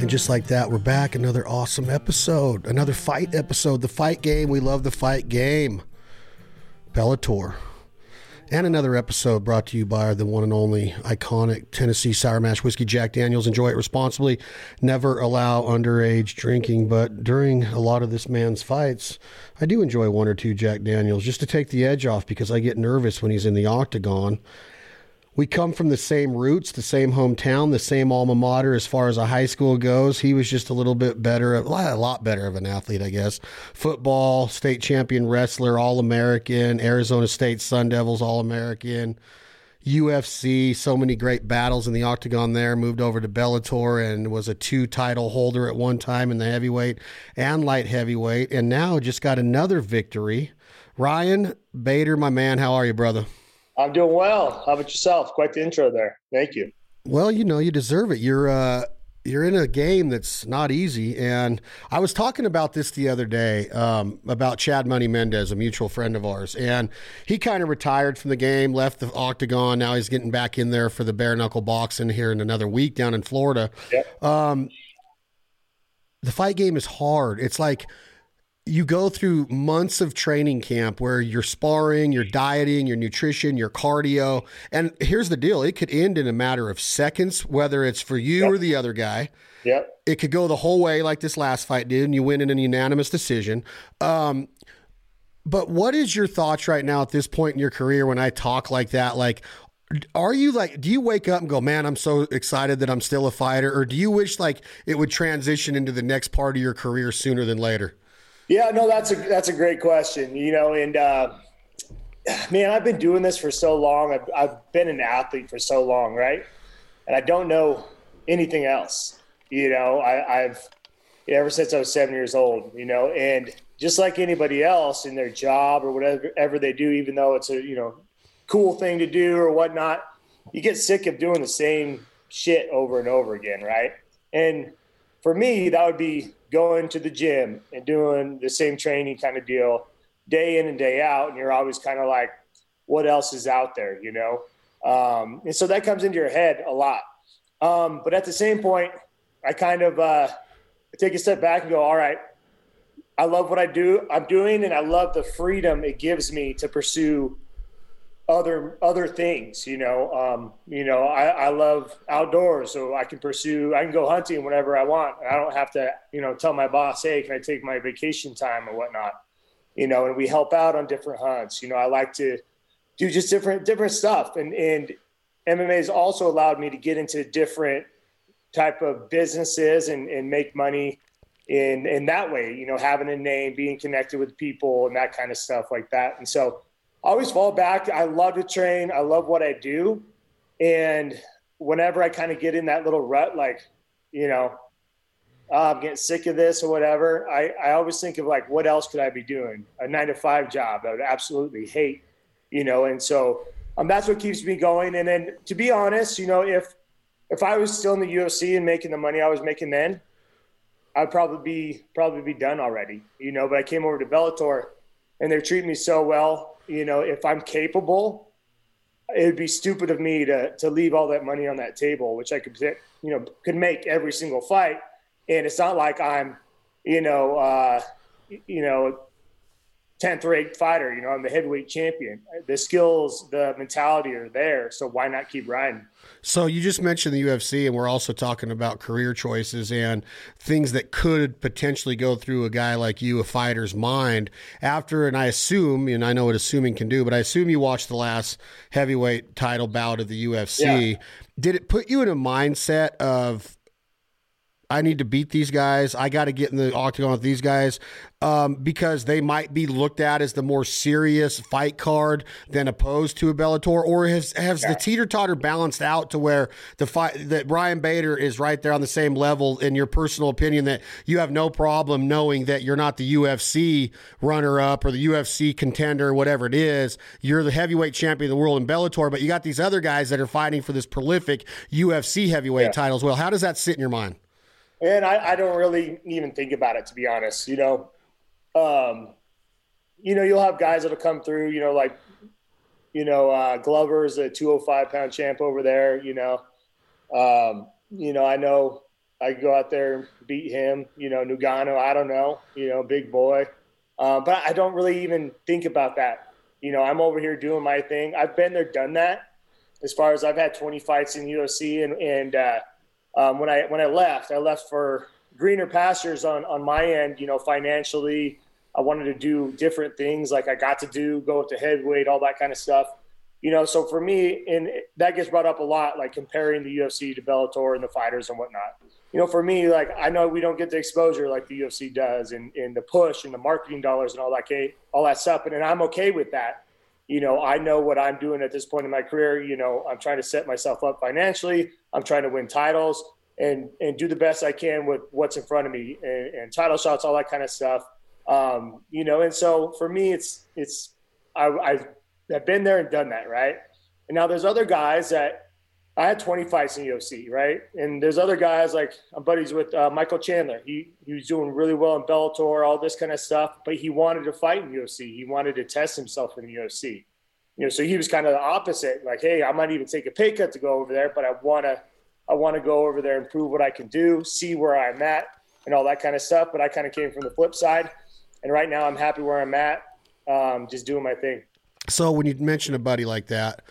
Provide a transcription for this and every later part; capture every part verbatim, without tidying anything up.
And just like that, we're back. Another awesome episode. Another fight episode. The fight game. We love the fight game. Bellator. And another episode brought to you by our, the one and only iconic Tennessee Sour Mash Whiskey, Jack Daniels. Enjoy it responsibly. Never allow underage drinking. But during a lot of this man's fights, I do enjoy one or two Jack Daniels just to take the edge off because I get nervous when he's in the octagon. We come from the same roots, the same hometown, the same alma mater as far as a high school goes. He was just a little bit better, a lot better of an athlete, I guess. Football, state champion wrestler, All-American, Arizona State Sun Devils, All-American, U F C, so many great battles in the octagon there. Moved over to Bellator and was a two-title holder at one time in the heavyweight and light heavyweight. And now just got another victory. Ryan Bader, my man, how are you, brother? I'm doing well. How about yourself? Quite the intro there. Thank you. Well, you know, you deserve it. You're uh, you're in a game that's not easy. And I was talking about this the other day um, about Chad Money Mendes, a mutual friend of ours. And he kind of retired from the game, left the octagon. Now he's getting back in there for the bare knuckle boxing here in another week down in Florida. Yep. Um, the fight game is hard. It's like you go through months of training camp where you're sparring, you're dieting, your nutrition, your cardio. And here's the deal. It could end in a matter of seconds, whether it's for you yep. or the other guy. Yep. It could go the whole way like this last fight did, and you win in a unanimous decision. Um, but what is your thoughts right now at this point in your career when I talk like that? Like, are you like, do you wake up and go, man, I'm so excited that I'm still a fighter? Or do you wish like it would transition into the next part of your career sooner than later? Yeah, no, that's a that's a great question, you know, and uh, man, I've been doing this for so long. I've, I've been an athlete for so long, right? And I don't know anything else, you know. I, I've ever since I was seven years old, you know, and just like anybody else in their job or whatever ever they do, even though it's a you know cool thing to do or whatnot, you get sick of doing the same shit over and over again, right? And for me, that would be going to the gym and doing the same training kind of deal day in and day out. And you're always kind of like, what else is out there, you know? Um, and so that comes into your head a lot. Um, but at the same point, I kind of uh, take a step back and go, all right, I love what I do. I'm doing, and I love the freedom it gives me to pursue other, other things, you know, um, you know, I, I love outdoors, so I can pursue, I can go hunting whenever I want. I don't have to, you know, tell my boss, hey, can I take my vacation time or whatnot, you know, and we help out on different hunts. You know, I like to do just different, different stuff. And, and M M A has also allowed me to get into different type of businesses and, and make money in, in that way, you know, having a name, being connected with people and that kind of stuff like that. And so I always fall back. I love to train. I love what I do. And whenever I kind of get in that little rut, like, you know, oh, I'm getting sick of this or whatever, I, I always think of like, what else could I be doing? A nine to five job I would absolutely hate, you know? And so um, that's what keeps me going. And then to be honest, you know, if, if I was still in the U F C and making the money I was making then, I'd probably be, probably be done already, you know, but I came over to Bellator and they're treating me so well. You know, if I'm capable, it would be stupid of me to to leave all that money on that table, which I could, you know, could make every single fight. And it's not like I'm, you know, uh, you know, tenth rate fighter. You know, I'm the heavyweight champion. The skills, the mentality are there. So why not keep riding? So you just mentioned the U F C, and we're also talking about career choices and things that could potentially go through a guy like you, a fighter's mind after. And I assume, and I know what assuming can do, but I assume you watched the last heavyweight title bout of the U F C. Yeah. Did it put you in a mindset of, I need to beat these guys. I got to get in the octagon with these guys um, because they might be looked at as the more serious fight card than opposed to a Bellator, or has, has yeah. the teeter-totter balanced out to where the fight that Ryan Bader is right there on the same level in your personal opinion that you have no problem knowing that you're not the U F C runner-up or the U F C contender, whatever it is. You're the heavyweight champion of the world in Bellator, but you got these other guys that are fighting for this prolific U F C heavyweight yeah. title as well. How does that sit in your mind? And I, I don't really even think about it, to be honest. You know, um, you know, you'll have guys that'll come through, you know, like, you know, uh, Glover's a two oh five pound champ over there, you know. Um, you know, I know I could go out there and beat him. You know, Ngannou, I don't know, you know, big boy. Uh, but I don't really even think about that. You know, I'm over here doing my thing. I've been there, done that. As far as I've had twenty fights in U F C, and and uh, um, when I when I left, I left for greener pastures on on my end. You know, financially, I wanted to do different things. Like I got to do go up to heavyweight, all that kind of stuff. You know, so for me, and that gets brought up a lot, like comparing the U F C to Bellator and the fighters and whatnot. You know, for me, like I know we don't get the exposure like the U F C does, and and the push and the marketing dollars and all that all that stuff, and, and I'm okay with that. You know, I know what I'm doing at this point in my career. You know, I'm trying to set myself up financially. I'm trying to win titles and and do the best I can with what's in front of me, and, and title shots, all that kind of stuff. Um, you know, and so for me, it's it's I, I've I've been there and done that, right? And now there's other guys that I had twenty fights in U F C, right? And there's other guys like I'm buddies with uh, Michael Chandler. He he was doing really well in Bellator, all this kind of stuff, but he wanted to fight in U F C. He wanted to test himself in the U F C. You know, so he was kind of the opposite. Like, hey, I might even take a pay cut to go over there, but I wanna I wanna go over there and prove what I can do, see where I'm at, and all that kind of stuff. But I kind of came from the flip side, and right now I'm happy where I'm at, um, just doing my thing. So when you mention a buddy like that,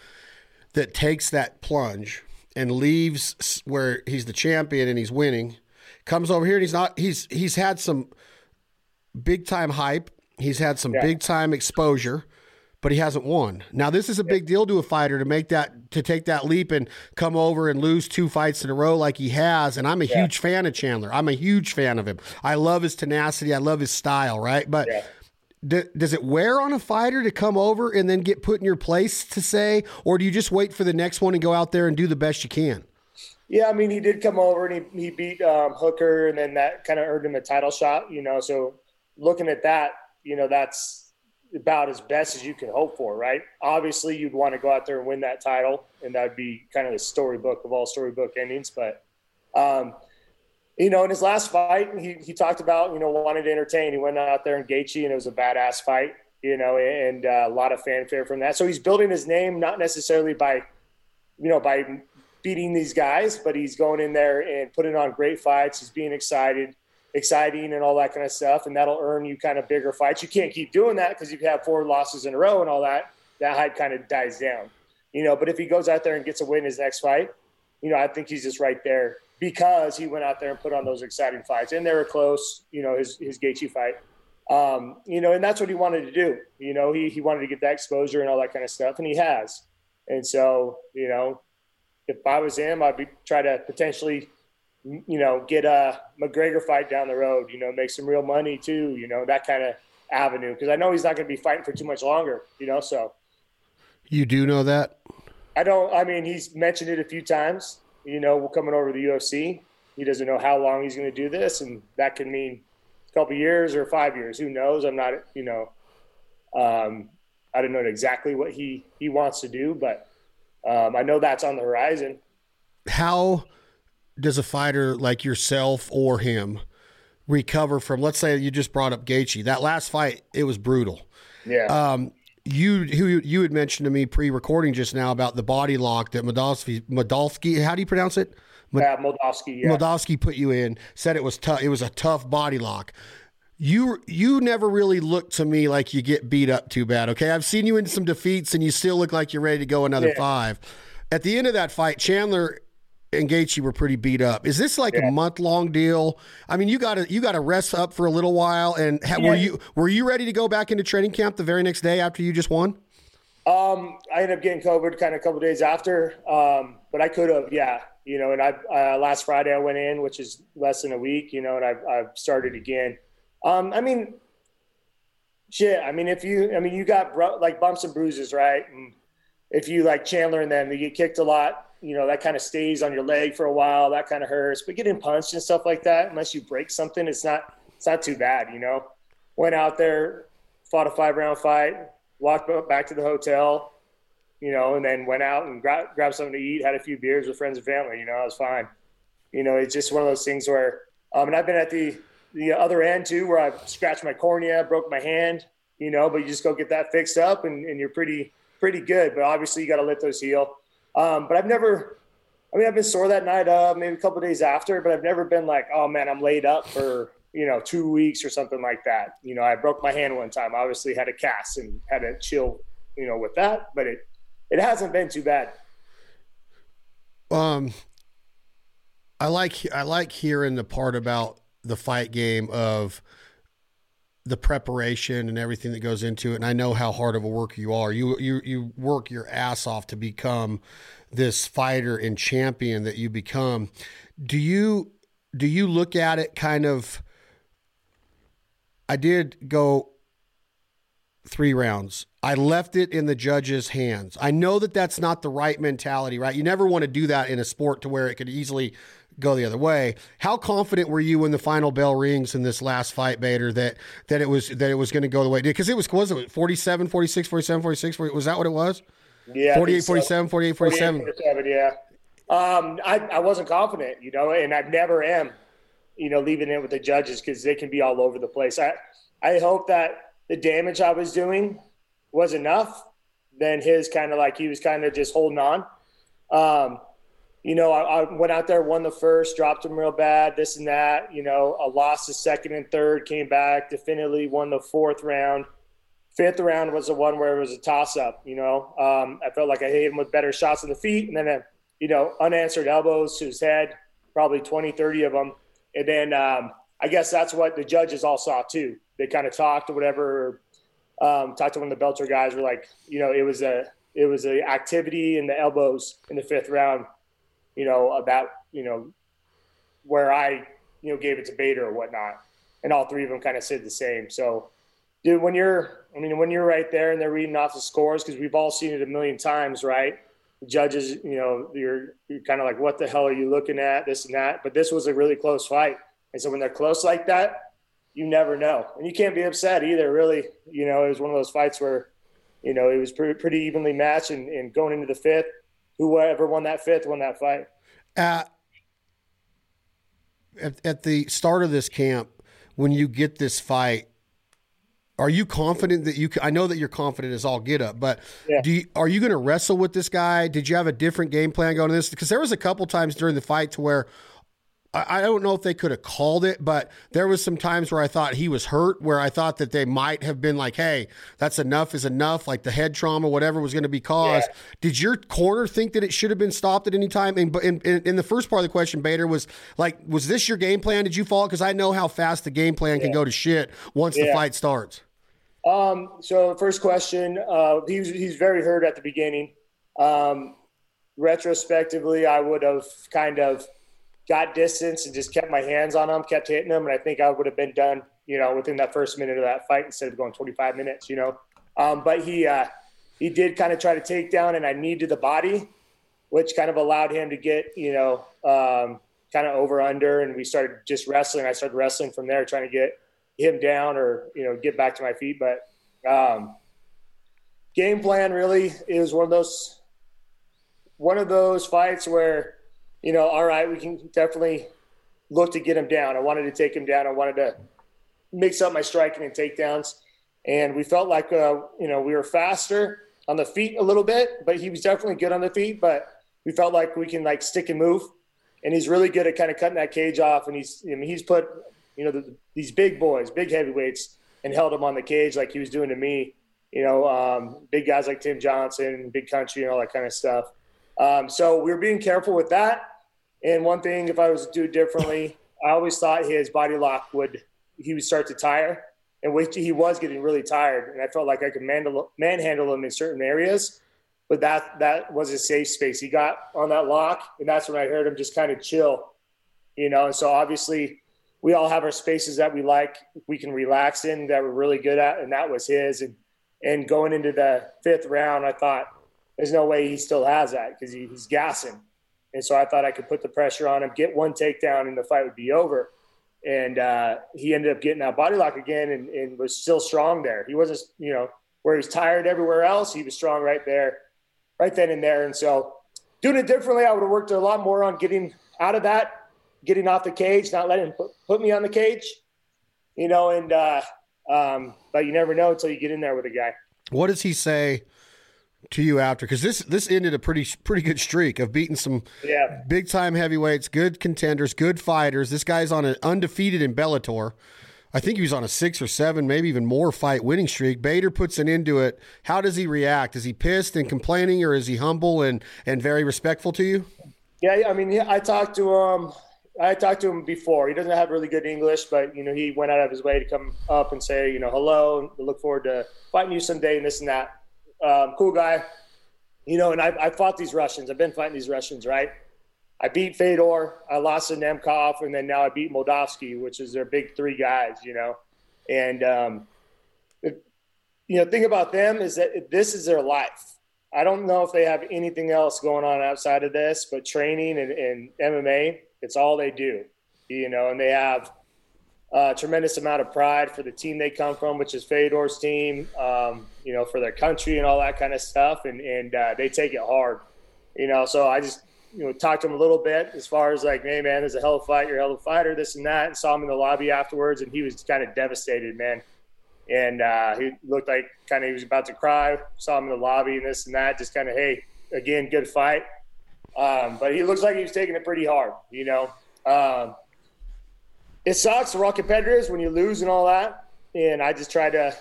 that takes that plunge and leaves where he's the champion and he's winning, comes over here and he's not, he's, he's had some big time hype. He's had some yeah. big time exposure, but he hasn't won. Now this is a big deal to a fighter to make that, to take that leap and come over and lose two fights in a row like he has. And I'm a yeah. huge fan of Chandler. I'm a huge fan of him. I love his tenacity. I love his style. Right. But yeah. Does it wear on a fighter to come over and then get put in your place to say, or do you just wait for the next one and go out there and do the best you can? Yeah, I mean, he did come over and he, he beat um, Hooker, and then that kind of earned him a title shot, you know. So looking at that, you know, that's about as best as you can hope for, right? Obviously, you'd want to go out there and win that title, and that would be kind of the storybook of all storybook endings. But, um, you know, in his last fight, he, he talked about, you know, wanting to entertain. He went out there in Gaethje, and it was a badass fight, you know, and uh, a lot of fanfare from that. So he's building his name, not necessarily by, you know, by beating these guys, but he's going in there and putting on great fights. He's being excited, exciting and all that kind of stuff, and that'll earn you kind of bigger fights. You can't keep doing that because you have four losses in a row and all that. That hype kind of dies down, you know. But if he goes out there and gets a win his next fight, you know, I think he's just right there, because he went out there and put on those exciting fights, and they were close, you know, his, his Gaethje fight, um, you know, and that's what he wanted to do. You know, he, he wanted to get that exposure and all that kind of stuff, and he has. And so, you know, if I was him, I'd be try to potentially, you know, get a McGregor fight down the road, you know, make some real money too, you know, that kind of avenue. Cause I know he's not going to be fighting for too much longer, you know, so. You do know that? I don't, I mean, he's mentioned it a few times. You know, we're coming over to the U F C. He doesn't know how long he's going to do this, and that can mean a couple of years or five years. Who knows? I'm not, you know, um, I don't know exactly what he, he wants to do, but um, I know that's on the horizon. How does a fighter like yourself or him recover from, let's say you just brought up Gaethje. That last fight, it was brutal. Yeah. Um, You who you had mentioned to me pre-recording just now about the body lock that Modalski, Modalski, how do you pronounce it? Mod- uh, Moldavsky, yeah. Moldavsky put you in, said it was tough. It was a tough body lock. You you never really looked to me like you get beat up too bad, okay? I've seen you in some defeats, and you still look like you're ready to go another yeah. five. At the end of that fight, Chandler and Gaethje were pretty beat up. Is this like yeah. a month long deal? I mean, you got to you got to rest up for a little while. And ha- yeah. were you were you ready to go back into training camp the very next day after you just won? Um, I ended up getting COVID kind of a couple of days after, um, but I could have, yeah, you know. And I uh, last Friday I went in, which is less than a week, you know, and I've I've started again. Um, I mean, shit. I mean, if you, I mean, you got bro- like bumps and bruises, right? And if you like Chandler and them, you get kicked a lot. You know, that kind of stays on your leg for a while. That kind of hurts. But getting punched and stuff like that, unless you break something, it's not it's not too bad, you know. Went out there, fought a five-round fight, walked back to the hotel, you know, and then went out and gra- grabbed something to eat, had a few beers with friends and family. You know, I was fine. You know, it's just one of those things where um, – and I've been at the, the other end too, where I've scratched my cornea, broke my hand, you know, but you just go get that fixed up and, and you're pretty pretty good. But obviously you got to let those heal. Um, but I've never, I mean, I've been sore that night, uh, maybe a couple of days after, but I've never been like, oh man, I'm laid up for, you know, two weeks or something like that. You know, I broke my hand one time, obviously had a cast and had to chill, you know, with that, but it, it hasn't been too bad. Um, I like, I like hearing the part about the fight game of the preparation and everything that goes into it. And I know how hard of a worker you are. You, you, you work your ass off to become this fighter and champion that you become. Do you, do you look at it kind of, I did go three rounds. I left it in the judges' hands. I know that that's not the right mentality, right? You never want to do that in a sport to where it could easily go the other way. How confident were you when the final bell rings in this last fight, Bader, that, that it was, that it was going to go the way it did? Cause it was, was it forty-seven, forty-six, forty-seven, forty-six? Was that what it was? Yeah. forty-eight, forty-seven, forty-eight, forty-seven. Yeah. Um, I, I wasn't confident, you know, and I never am, you know, leaving it with the judges cause they can be all over the place. I, I hope that the damage I was doing was enough. Then his kind of like, he was kind of just holding on. Um, You know, I, I went out there, won the first, dropped him real bad, this and that. You know, I lost the second and third, came back, definitively won the fourth round. Fifth round was the one where it was a toss-up, you know. Um, I felt like I hit him with better shots on the feet. And then, uh, you know, unanswered elbows to his head, probably twenty, thirty of them. And then um, I guess that's what the judges all saw too. They kind of talked or whatever, um, talked to one of the Bellator guys. Were like, you know, it was a it was a activity in the elbows in the fifth round. You know, about, you know, where I, you know, gave it to Bader or whatnot. And all three of them kind of said the same. So, dude, when you're, I mean, when you're right there and they're reading off the scores, because we've all seen it a million times, right? The judges, you know, you're, you're kind of like, what the hell are you looking at? This and that. But this was a really close fight. And so when they're close like that, you never know. And you can't be upset either, really. You know, it was one of those fights where, you know, it was pretty, pretty evenly matched. And, and going into the fifth, whoever won that fifth won that fight. Uh, at, at the start of this camp, when you get this fight, are you confident that you – I know that you're confident as all get up, but yeah. do you, are you going to wrestle with this guy? Did you have a different game plan going to this? Because there was a couple times during the fight to where I, I don't know if they could have called it, but there was some times where I thought he was hurt, where I thought that they might have been like, hey, that's enough is enough, like the head trauma, whatever was going to be caused. Yeah. Did your corner think that it should have been stopped at any time? And in, in, in the first part of the question, Bader, was like, was this your game plan? Did you follow? Because I know how fast the game plan yeah. can go to shit once yeah. the fight starts. Um, so first question, uh, he was, he's very hurt at the beginning. Um, retrospectively, I would have kind of got distance and just kept my hands on him, kept hitting him. And I think I would have been done, you know, within that first minute of that fight instead of going twenty-five minutes, you know. Um, but he uh, he did kind of try to take down and I kneed to the body, which kind of allowed him to get, you know, um, kind of over under. And we started just wrestling. I started wrestling from there, trying to get him down or, you know, get back to my feet. But um, game plan really is one of those, one of those fights where, you know, all right, we can definitely look to get him down. I wanted to take him down. I wanted to mix up my striking and takedowns. And we felt like, uh, you know, we were faster on the feet a little bit, but he was definitely good on the feet. But we felt like we can, like, stick and move. And he's really good at kind of cutting that cage off. And he's, I mean, he's put, you know, the, these big boys, big heavyweights, and held them on the cage like he was doing to me. You know, um, big guys like Tim Johnson, Big Country, and all that kind of stuff. Um, so we were being careful with that. And one thing, if I was to do differently, I always thought his body lock would, he would start to tire. And which he was getting really tired. And I felt like I could manhandle, manhandle him in certain areas. But that that was his safe space. He got on that lock, and that's when I heard him just kind of chill. You know, and so obviously we all have our spaces that we like, we can relax in, that we're really good at, and that was his. And, and going into the fifth round, I thought, there's no way he still has that because he, he's gassing. And so I thought I could put the pressure on him, get one takedown, and the fight would be over. And uh, he ended up getting that body lock again and, and was still strong there. He wasn't, you know, where he was tired everywhere else, he was strong right there, right then and there. And so doing it differently, I would have worked a lot more on getting out of that, getting off the cage, not letting him put, put me on the cage, you know. And uh, um, but you never know until you get in there with a guy. What does he say to you after, because this this ended a pretty pretty good streak of beating some yeah. big time heavyweights, good contenders, good fighters. This guy's on an undefeated in Bellator. I think he was on a six or seven, maybe even more fight winning streak. Bader puts an end to it. How does he react? Is he pissed and complaining, or is he humble and, and very respectful to you? Yeah, I mean, I talked to him. I talked to him before. He doesn't have really good English, but, you know, he went out of his way to come up and say, you know, hello, and look forward to fighting you someday and this and that. Um, cool guy. You know, and I, I fought these Russians. I've been fighting these Russians, right? I beat Fedor, I lost to Nemkov, and then now I beat Moldavsky, which is their big three guys, you know. And, um, if, you know, the thing about them is that this is their life. I don't know if they have anything else going on outside of this, but training and, and M M A, it's all they do, you know. And they have a tremendous amount of pride for the team they come from, which is Fedor's team, um, you know, for their country and all that kind of stuff. And, and uh, they take it hard, you know. So I just – you know, talked to him a little bit as far as like, hey, man, there's a hell of a fight. You're a hell of a fighter, this and that. And saw him in the lobby afterwards, and he was kind of devastated, man. And uh, he looked like kind of he was about to cry. Saw him in the lobby and this and that. Just kind of, hey, again, good fight. Um, but he looks like he was taking it pretty hard, you know. Um, it sucks. We're all competitors when you lose and all that. And I just tried to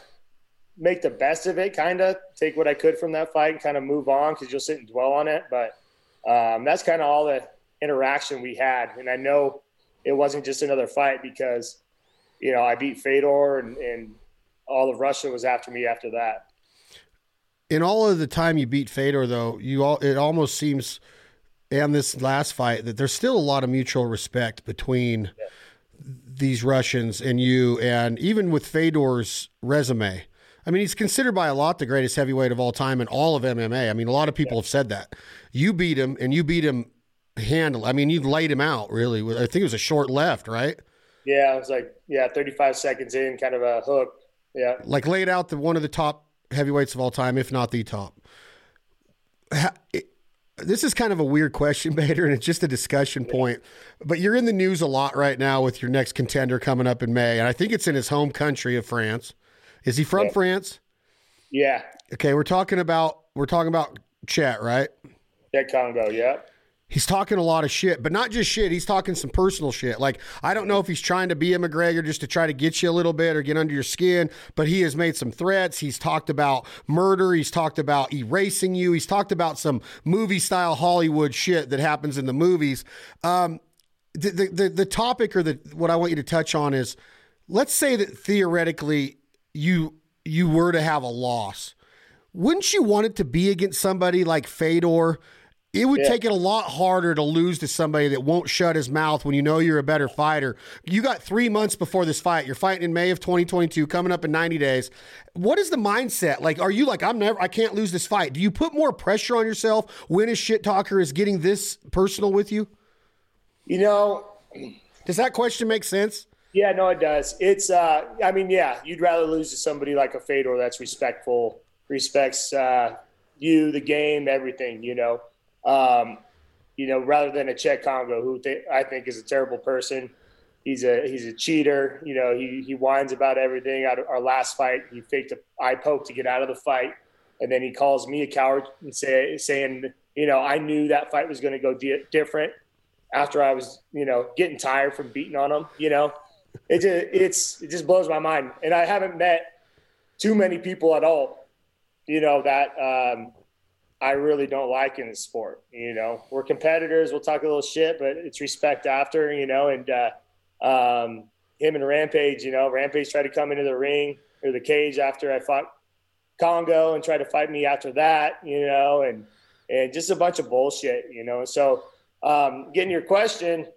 make the best of it, kind of take what I could from that fight and kind of move on, because you'll sit and dwell on it. But Um, that's kind of all the interaction we had. And I know it wasn't just another fight, because, you know, I beat Fedor, and, and all of Russia was after me after that. In all of the time you beat Fedor, though, you all, it almost seems, and this last fight, that there's still a lot of mutual respect between yeah. these Russians and you, and even with Fedor's resume. I mean, he's considered by a lot the greatest heavyweight of all time in all of M M A. I mean, a lot of people yeah. have said that. You beat him, and you beat him handily. I mean, you laid him out, really. I think it was a short left, right? Yeah, it was like, yeah, thirty-five seconds in, kind of a hook. Yeah. Like laid out the one of the top heavyweights of all time, if not the top. This is kind of a weird question, Bader, and it's just a discussion yeah. point. But you're in the news a lot right now with your next contender coming up in May, and I think it's in his home country of France. Is he from yeah. France? Yeah. Okay, we're talking about we're talking about Cheick, right? Cheick Kongo, yeah. He's talking a lot of shit, but not just shit. He's talking some personal shit. Like, I don't know if he's trying to be a McGregor just to try to get you a little bit or get under your skin, but he has made some threats. He's talked about murder. He's talked about erasing you. He's talked about some movie-style Hollywood shit that happens in the movies. Um, the, the, the, the topic, or the what I want you to touch on is, let's say that theoretically – you you were to have a loss, wouldn't you want it to be against somebody like Fedor? It would yeah. take it a lot harder to lose to somebody that won't shut his mouth when you know you're a better fighter. You got three months before this fight. You're fighting in May of twenty twenty-two, coming up in ninety days. What is the mindset? Like, are you like, I'm never, I can't lose this fight? Do you put more pressure on yourself when a shit talker is getting this personal with you? You know, does that question make sense? Yeah, no, it does. It's, uh, I mean, yeah, you'd rather lose to somebody like a Fedor that's respectful, respects uh, you, the game, everything, you know, um, you know, rather than a Cheick Kongo, who th- I think is a terrible person. He's a he's a cheater. You know, he he whines about everything. At our last fight, he faked an eye poke to get out of the fight, and then he calls me a coward and say, saying, you know, I knew that fight was going to go di- different after I was, you know, getting tired from beating on him, you know. It just, it's, it just blows my mind. And I haven't met too many people at all, you know, that um, I really don't like in the sport. You know, we're competitors. We'll talk a little shit, but it's respect after, you know. And uh, um, him and Rampage, you know, Rampage tried to come into the ring or the cage after I fought Kongo and tried to fight me after that, you know, and, and just a bunch of bullshit, you know. So um, getting your question –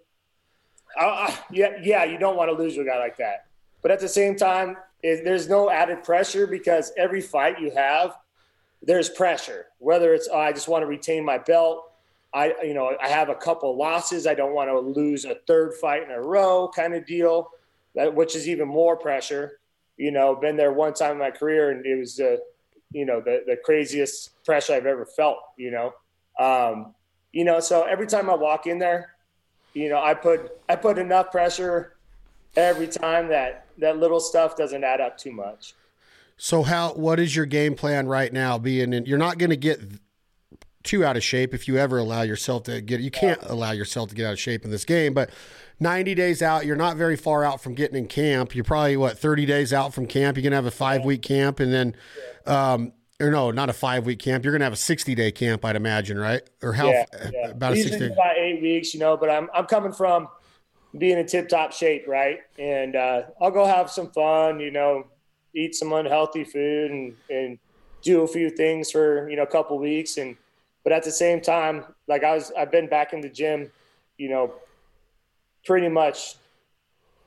Uh, yeah, yeah, you don't want to lose to a guy like that. But at the same time, it, there's no added pressure, because every fight you have, there's pressure. Whether it's, oh, I just want to retain my belt. I, you know, I have a couple losses. I don't want to lose a third fight in a row kind of deal, that, which is even more pressure. You know, been there one time in my career, and it was, uh, you know, the, the craziest pressure I've ever felt, you know. Um, you know, so every time I walk in there, you know, I put I put enough pressure every time that that little stuff doesn't add up too much. So how, what is your game plan right now? Being in, you're not going to get too out of shape if you ever allow yourself to get, you can't allow yourself to get out of shape in this game, but ninety days out, you're not very far out from getting in camp. You're probably what, thirty days out from camp. You're going to have a five week camp and then, um, or no, not a five week camp. You're going to have a sixty day camp, I'd imagine. Right. Or how yeah, yeah. about Usually a sixty day about eight weeks, you know, but I'm, I'm coming from being in tip top shape. Right. And, uh, I'll go have some fun, you know, eat some unhealthy food and, and do a few things for, you know, a couple weeks. And, but at the same time, like I was, I've been back in the gym, you know, pretty much,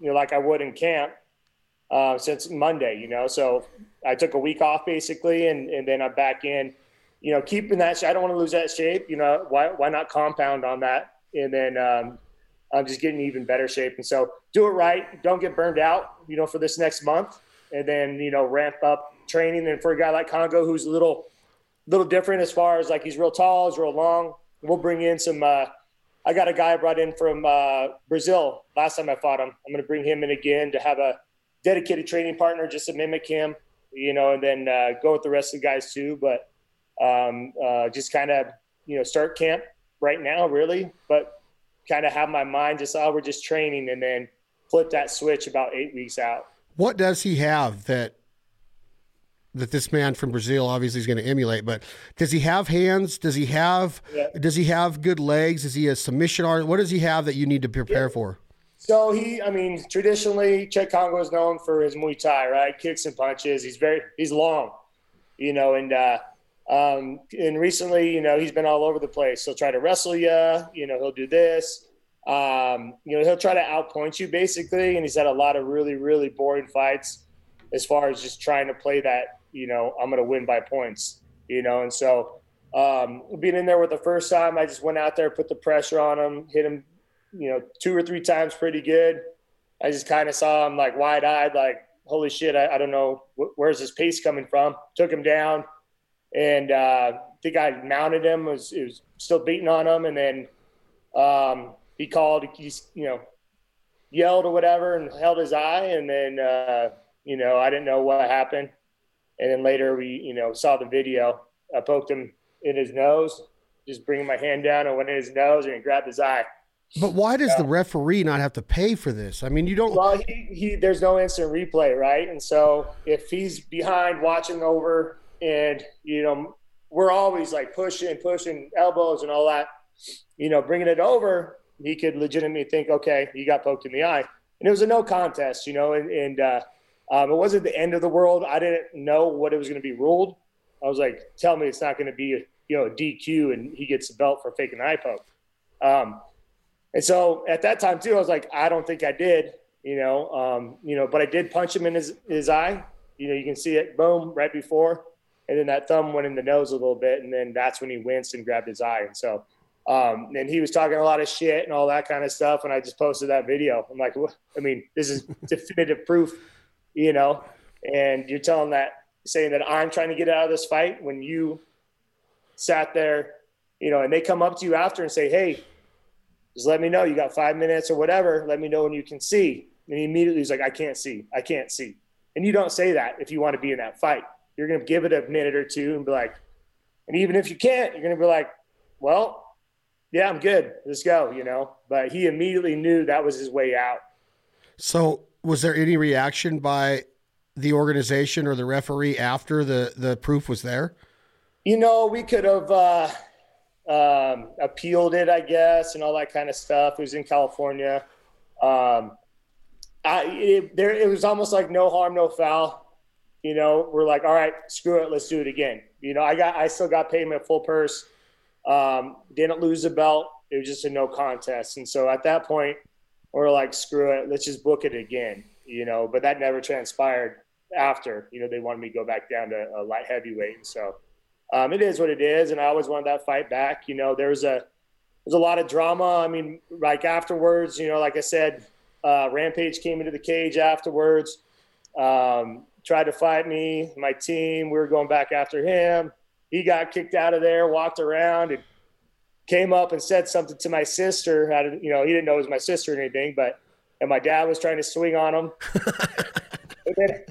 you know, like I would in camp, uh, since Monday, you know, so I took a week off basically. And, and then I'm back in, you know, keeping that, I don't want to lose that shape, you know, why, why not compound on that? And then, um, I'm just getting even better shape. And so do it right. Don't get burned out, you know, for this next month. And then, you know, ramp up training. And for a guy like Kongo, who's a little, little different as far as like, he's real tall, he's real long. We'll bring in some, uh, I got a guy I brought in from uh, Brazil last time I fought him. I'm going to bring him in again to have a dedicated training partner just to mimic him, you know, and then uh, go with the rest of the guys too. But um, uh, just kind of, you know, start camp right now, really. But kind of have my mind just, oh, we're just training, and then flip that switch about eight weeks out. What does he have that that this man from Brazil obviously is going to emulate? But does he have hands? Does he have yeah. does he have good legs? Is he a submission artist? What does he have that you need to prepare yeah. for? So he, I mean, traditionally, Cheick Kongo is known for his Muay Thai, right? Kicks and punches. He's very he's long, you know, and uh, um, and recently, you know, he's been all over the place. He'll try to wrestle you, you know, he'll do this. Um, you know, he'll try to outpoint you basically. And he's had a lot of really, really boring fights as far as just trying to play that, you know, I'm going to win by points, you know? And so, um, being in there with the first time, I just went out there, put the pressure on him, hit him, you know, two or three times pretty good. I just kind of saw him like wide eyed, like, holy shit. I, I don't know. Wh- where's this pace coming from? Took him down. And, uh, I think I mounted him, was, it was still beating on him. And then, um, he called, he's, you know, yelled or whatever and held his eye. And then, uh, you know, I didn't know what happened. And then later we, you know, saw the video. I poked him in his nose, just bringing my hand down. I went in his nose and grabbed his eye. But why does so, the referee not have to pay for this? I mean, you don't. Well, he, he, there's no instant replay, right? And so if he's behind watching over and, you know, we're always like pushing, pushing elbows and all that, you know, bringing it over. He could legitimately think, okay, he got poked in the eye. And it was a no contest, you know, and, and uh, um, it wasn't the end of the world. I didn't know what it was going to be ruled. I was like, tell me it's not going to be, a, you know, a D Q and he gets the belt for faking an eye poke. Um, and so at that time too, I was like, I don't think I did, you know, um, you know, but I did punch him in his, his eye. You know, you can see it, boom, right before. And then that thumb went in the nose a little bit. And then that's when he winced and grabbed his eye. And so Um, and he was talking a lot of shit and all that kind of stuff. And I just posted that video. I'm like, what? I mean, this is definitive proof, you know, and you're telling that, saying that I'm trying to get out of this fight when you sat there, you know, and they come up to you after and say, hey, just let me know. You got five minutes or whatever. Let me know when you can see. And he immediately was like, I can't see. I can't see. And you don't say that if you want to be in that fight. You're going to give it a minute or two and be like, and even if you can't, you're going to be like, well, yeah, I'm good. Let's go, you know. But he immediately knew that was his way out. So was there any reaction by the organization or the referee after the, the proof was there? You know, we could have uh, um, appealed it, I guess, and all that kind of stuff. It was in California. Um, I, it, there, it was almost like no harm, no foul. You know, we're like, all right, screw it. Let's do it again. You know, I got, I still got paid my full purse. Um, didn't lose the belt. It was just a no contest. And so at that point, we're like, screw it. Let's just book it again, you know, but that never transpired after, you know, they wanted me to go back down to a light heavyweight. And so, um, it is what it is. And I always wanted that fight back. You know, there was a, there's a lot of drama. I mean, like afterwards, you know, like I said, uh, Rampage came into the cage afterwards, um, tried to fight me, my team, we were going back after him. He got kicked out of there, walked around, and came up and said something to my sister. I didn't, you know, he didn't know it was my sister or anything, but and my dad was trying to swing on him. and, then,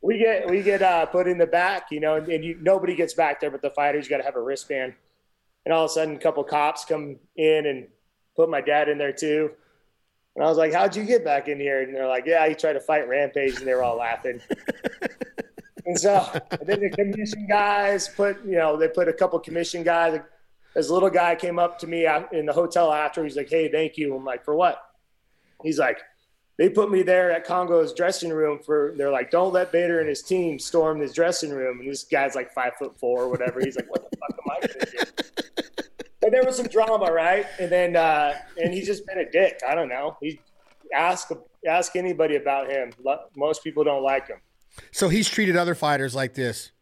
we get we get uh, put in the back, you know, and, and you, nobody gets back there but the fighters. You got to have a wristband. And all of a sudden, a couple cops come in and put my dad in there too. And I was like, how'd you get back in here? And they're like, yeah, he tried to fight Rampage, and they were all laughing. And so and then the commission guys put, you know, they put a couple commission guys. This little guy came up to me in the hotel after. He's like, hey, thank you. I'm like, for what? He's like, they put me there at Kongo's dressing room for, they're like, don't let Bader and his team storm his dressing room. And this guy's like five foot four or whatever. He's like, what the fuck am I going to do? But there was some drama, right? And then, uh, and he's just been a dick. I don't know. He ask ask anybody about him. Most people don't like him. So he's treated other fighters like this.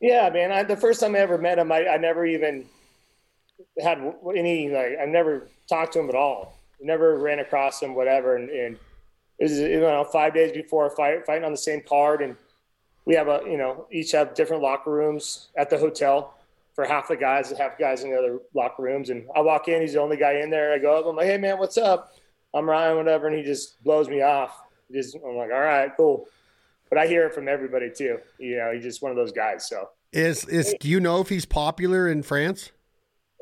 Yeah, man. I, the first time I ever met him, I, I never even had any. Like, I never talked to him at all. Never ran across him, whatever. And, and it was, you know, five days before a fight, fighting on the same card, and we have a, you know, each have different locker rooms at the hotel. For half the guys, half guys in the other locker rooms. And I walk in, he's the only guy in there. I go up, I'm like, hey man, what's up? I'm Ryan, whatever. And he just blows me off. He just, I'm like, all right, cool. But I hear it from everybody too. You know, he's just one of those guys. So is, is, do you know if he's popular in France?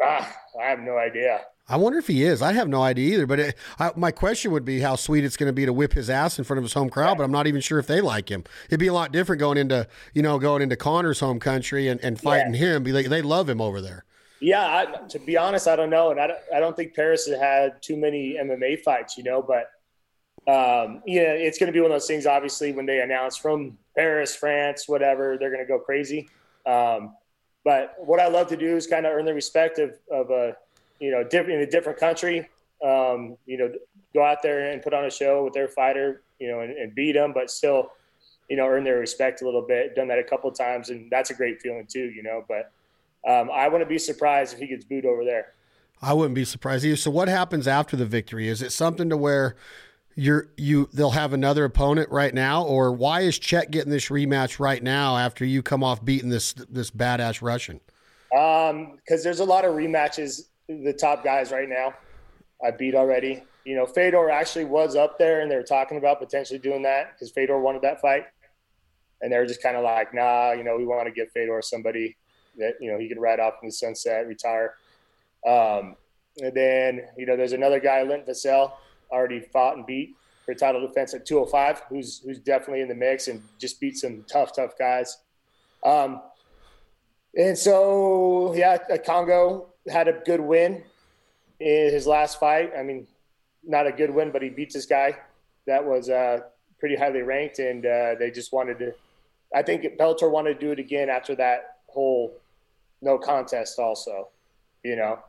Ah, I have no idea. I wonder if he is. I have no idea either, but it, I, my question would be how sweet it's going to be to whip his ass in front of his home crowd, but I'm not even sure if they like him. It'd be a lot different going into, you know, going into Connor's home country and, and fighting yeah. him. Be like, they love him over there. Yeah. I, to be honest, I don't know. And I don't, I don't think Paris has had too many M M A fights, you know, but um, you know, it's going to be one of those things, obviously, when they announce from Paris, France, whatever, they're going to go crazy. Um, but what I love to do is kind of earn the respect of, of a, you know, in a different country, um, you know, go out there and put on a show with their fighter, you know, and, and beat them, but still, you know, earn their respect a little bit. Done that a couple of times, and that's a great feeling too, you know. But um, I wouldn't be surprised if he gets booed over there. I wouldn't be surprised either. So what happens after the victory? Is it something to where you're you they'll have another opponent right now, or why is Cheick getting this rematch right now after you come off beating this this badass Russian? Um, because there's a lot of rematches. The top guys right now I beat already, you know. Fedor actually was up there and they were talking about potentially doing that because Fedor wanted that fight, and they were just kind of like, nah, you know, we want to give Fedor somebody that, you know, he could ride off in the sunset, retire. Um, and then, you know, there's another guy, Linton Vassell, already fought and beat for title defense at two oh five, who's who's definitely in the mix and just beat some tough tough guys. Um, and so yeah, Kongo had a good win in his last fight. I mean, not a good win, but he beats this guy that was uh, pretty highly ranked, and uh, they just wanted to – I think Bellator wanted to do it again after that whole no contest also, you know.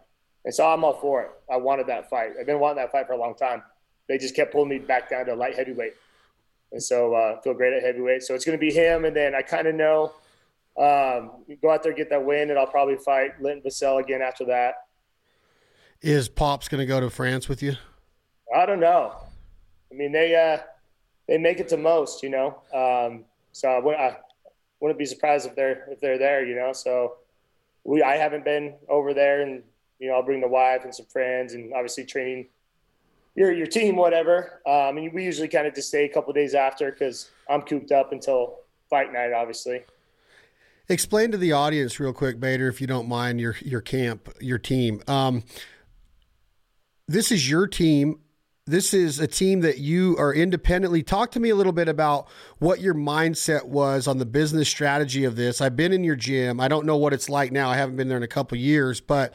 And so I'm all for it. I wanted that fight. I've been wanting that fight for a long time. They just kept pulling me back down to light heavyweight. And so I uh, feel great at heavyweight. So it's going to be him, and then I kind of know – Um, go out there, get that win, and I'll probably fight Linton Vassell again after that. Is Pops going to go to France with you? I don't know. I mean, they uh, they make it to most, you know. Um, so I wouldn't, I wouldn't be surprised if they're if they're there, you know. So we I haven't been over there, and you know, I'll bring the wife and some friends, and obviously training your your team, whatever. Um, and we usually kind of just stay a couple of days after because I'm cooped up until fight night, obviously. Explain to the audience real quick, Bader, if you don't mind, your your camp, your team. Um, this is your team. This is a team that you are independently. Talk to me a little bit about what your mindset was on the business strategy of this. I've been in your gym. I don't know what it's like now. I haven't been there in a couple of years, but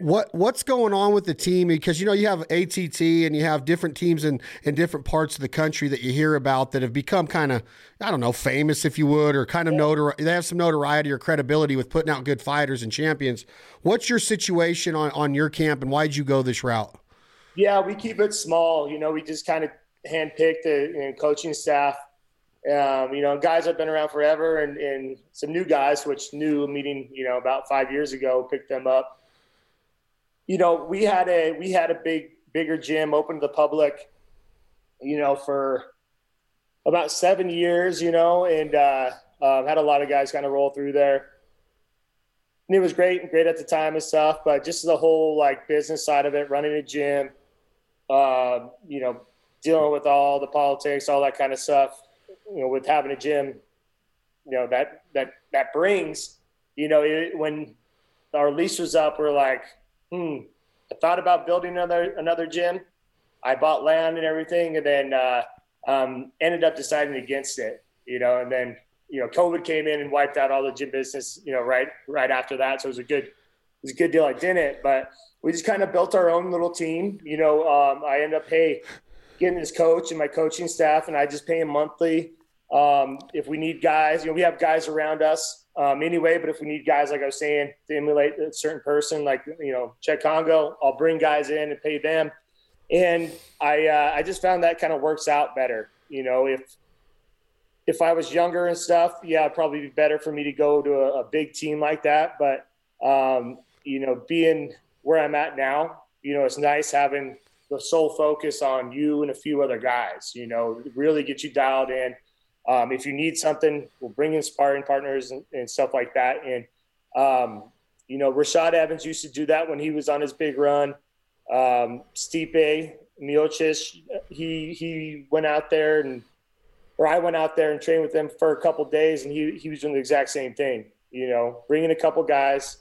what what's going on with the team? Because, you know, you have A T T and you have different teams in, in different parts of the country that you hear about that have become kind of, I don't know, famous, if you would, or kind of notor- they have some notoriety or credibility with putting out good fighters and champions. What's your situation on, on your camp, and why'd you go this route? Yeah, we keep it small. You know, we just kind of handpick the you know, coaching staff. Um, you know, guys that have been around forever, and, and some new guys, which new meeting, you know, about five years ago, picked them up. You know, we had a we had a big bigger gym open to the public, you know, for about seven years. You know, and uh, um, had a lot of guys kind of roll through there. And it was great, great at the time and stuff, but just the whole like business side of it, running a gym. Uh, you know, dealing with all the politics, all that kind of stuff, you know, with having a gym you know, that that that brings, you know, it, when our lease was up, we're like, hmm, I thought about building another another gym. I bought land and everything, and then uh, um, ended up deciding against it, you know, and then, you know, COVID came in and wiped out all the gym business, you know, right right after that. So it was a good it was a good deal. I didn't, but we just kind of built our own little team. You know, um, I ended up, hey, getting this coach and my coaching staff, and I just pay him monthly. Um, if we need guys, you know, we have guys around us um, anyway, but if we need guys, like I was saying, to emulate a certain person, like, you know, Cheick Kongo, I'll bring guys in and pay them. And I, uh, I just found that kind of works out better. You know, if, if I was younger and stuff, yeah, it'd probably be better for me to go to a, a big team like that. But, um, you know, being where I'm at now, you know, it's nice having the sole focus on you and a few other guys, you know, really get you dialed in. Um, if you need something, we'll bring in sparring partners and, and stuff like that. And, um, you know, Rashad Evans used to do that when he was on his big run. Um, Stipe Miocic, he, he went out there and, or I went out there and trained with him for a couple of days, and he, he was doing the exact same thing, you know, bring in a couple guys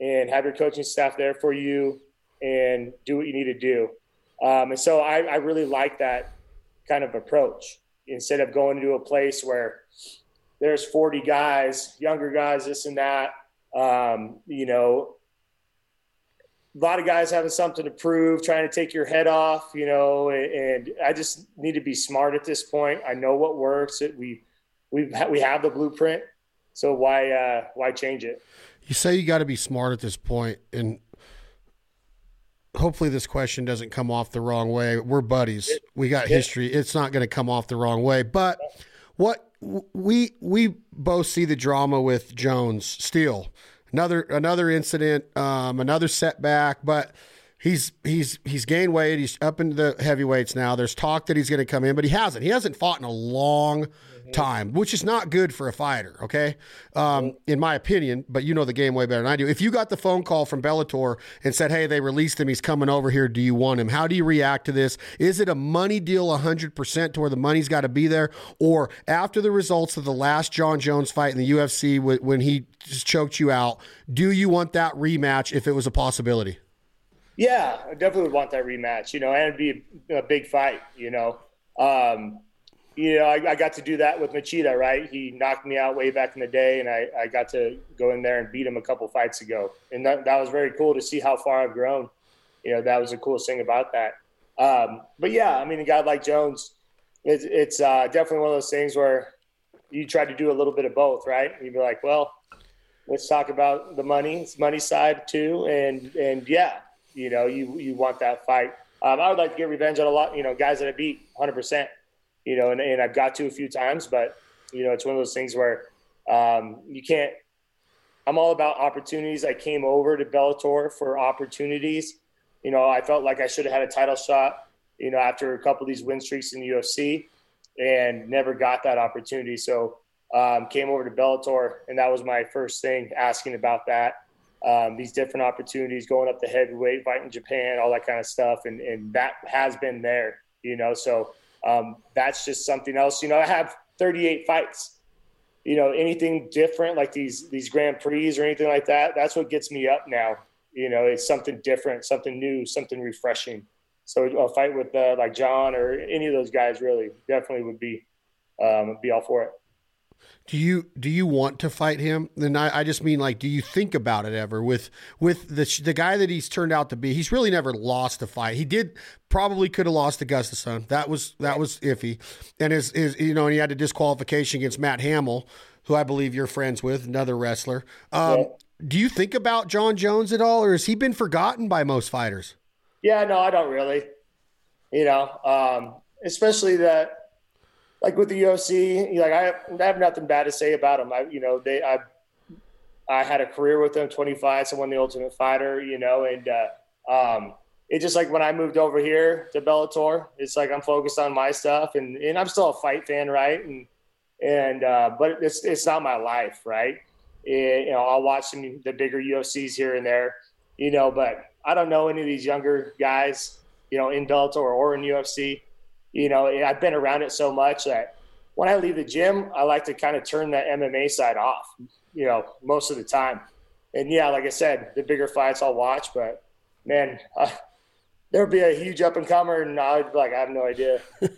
and have your coaching staff there for you and do what you need to do. Um, and so I, I really like that kind of approach, instead of going to a place where there's forty guys, younger guys, this and that. Um, you know, a lot of guys having something to prove, trying to take your head off, you know, and, and I just need to be smart at this point. I know what works. It, we, we've, we have the blueprint. So why, uh, why change it? You say you got to be smart at this point, and hopefully this question doesn't come off the wrong way. We're buddies. We got history. It's not going to come off the wrong way. But what we we both see the drama with Jones still. Another another incident, um, another setback, but he's he's he's gained weight. He's up into the heavyweights now. There's talk that he's going to come in, but he hasn't. He hasn't fought in a long time, which is not good for a fighter, okay, um, in my opinion, but you know the game way better than I do. If you got the phone call from Bellator and said, hey, they released him, he's coming over here, do you want him? How do you react to this? Is it a money deal one hundred percent to where the money's got to be there? Or after the results of the last Jon Jones fight in the U F C when he just choked you out, do you want that rematch if it was a possibility? Yeah, I definitely would want that rematch, you know, and it'd be a, a big fight, you know. Um You know, I, I got to do that with Machida, right? He knocked me out way back in the day, and I, I got to go in there and beat him a couple fights ago. And that, that was very cool to see how far I've grown. You know, that was the coolest thing about that. Um, but, yeah, I mean, a guy like Jones, it's, it's uh, definitely one of those things where you try to do a little bit of both, right? You'd be like, well, let's talk about the money. It's money side too. And, and yeah, you know, you, you want that fight. Um, I would like to get revenge on a lot, you know, guys that I beat one hundred percent. You know, and, and I've got to a few times, but, you know, it's one of those things where um, you can't – I'm all about opportunities. I came over to Bellator for opportunities. You know, I felt like I should have had a title shot, you know, after a couple of these win streaks in the U F C, and never got that opportunity. So um came over to Bellator, and that was my first thing, asking about that, um, these different opportunities, going up the heavyweight, fighting Japan, all that kind of stuff, and, and that has been there, you know, so – Um, that's just something else. You know, I have thirty-eight fights, you know, anything different like these, these Grand Prix or anything like that. That's what gets me up now. You know, it's something different, something new, something refreshing. So a fight with uh, like John or any of those guys really definitely would be, um, be all for it. Do you, do you want to fight him? Then I, I just mean, like, do you think about it ever with, with the, the guy that he's turned out to be? He's really never lost a fight. He did probably could have lost to Gustafsson. That was, that was iffy. And his, his, you know, and he had a disqualification against Matt Hamill, who I believe you're friends with, another wrestler. Um, yeah. Do you think about Jon Jones at all, or has he been forgotten by most fighters? Yeah, no, I don't really, you know, um, especially that, like with the U F C, like I, I have nothing bad to say about them. I, you know, they, I, I had a career with them, twenty-five, so I won the Ultimate Fighter, you know, and uh, um, it's just like when I moved over here to Bellator, it's like I'm focused on my stuff, and, and I'm still a fight fan, right? And and uh, but it's it's not my life, right? It, you know, I'll watch some, the bigger U F Cs here and there, you know, but I don't know any of these younger guys, you know, in Bellator or in U F C. You know, I've been around it so much that when I leave the gym, I like to kind of turn that M M A side off, you know, most of the time. And yeah, like I said, the bigger fights I'll watch, but man, uh, there'll be a huge up and comer, and I would be like, I have no idea. Yeah,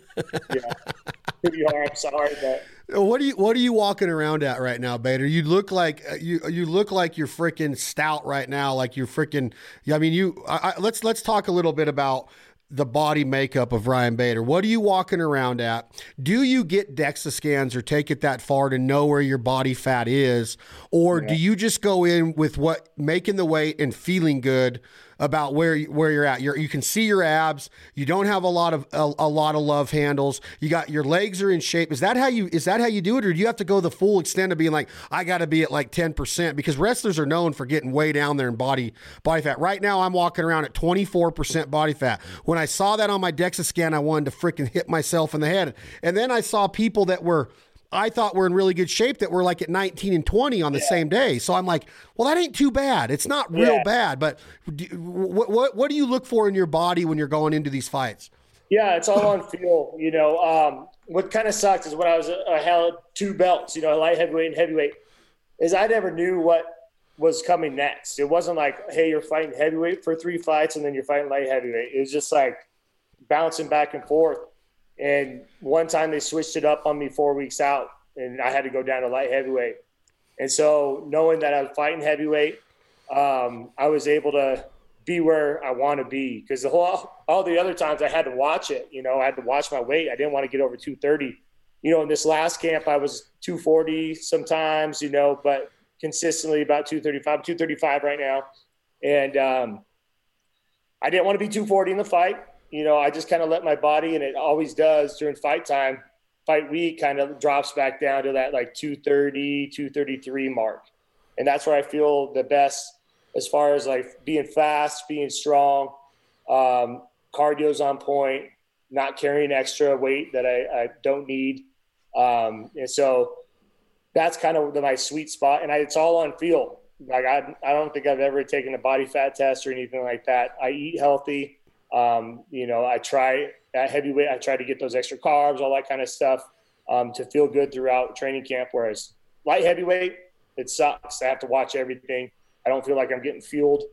pretty hard. I'm sorry, but. What are you What are you walking around at right now, Bader? You look like you you look like you're freaking stout right now. Like you're freaking. I mean, you. I, I, let's let's talk a little bit about the body makeup of Ryan Bader. What are you walking around at? Do you get DEXA scans or take it that far to know where your body fat is, or yeah. do you just go in with what making the weight and feeling good about where where you're at? You you can see your abs. You don't have a lot of a, a lot of love handles. You got your legs are in shape. Is that how you is that how you do it, or do you have to go the full extent of being like, I got to be at like ten percent? Because wrestlers are known for getting way down there in body body fat. Right now, I'm walking around at twenty-four percent body fat. When I saw that on my DEXA scan, I wanted to freaking hit myself in the head. And then I saw people that were I thought we're in really good shape that we're like at nineteen and twenty on the yeah. same day. So I'm like, well, that ain't too bad. It's not real yeah. bad, but do, what, what, what do you look for in your body when you're going into these fights? Yeah, it's all on feel, you know, um, what kind of sucks is when I was a, I held two belts, you know, light heavyweight and heavyweight, is I never knew what was coming next. It wasn't like, hey, you're fighting heavyweight for three fights and then you're fighting light heavyweight. It was just like bouncing back and forth. And one time they switched it up on me four weeks out, and I had to go down to light heavyweight. And so knowing that I was fighting heavyweight, um, I was able to be where I want to be, because the whole all the other times I had to watch it. You know, I had to watch my weight. I didn't want to get over two thirty. You know, in this last camp, I was two forty sometimes, you know, but consistently about two thirty-five, two thirty-five right now. And um, I didn't want to be two forty in the fight. You know, I just kind of let my body, and it always does during fight time, fight week kind of drops back down to that like two thirty, two thirty-three mark. And that's where I feel the best as far as like being fast, being strong, um, cardio's on point, not carrying extra weight that I, I don't need. Um, and so that's kind of my sweet spot. And I, it's all on feel. Like I, I don't think I've ever taken a body fat test or anything like that. I eat healthy. Um, you know, I try at heavyweight, I try to get those extra carbs, all that kind of stuff, um, to feel good throughout training camp. Whereas light heavyweight, it sucks. I have to watch everything. I don't feel like I'm getting fueled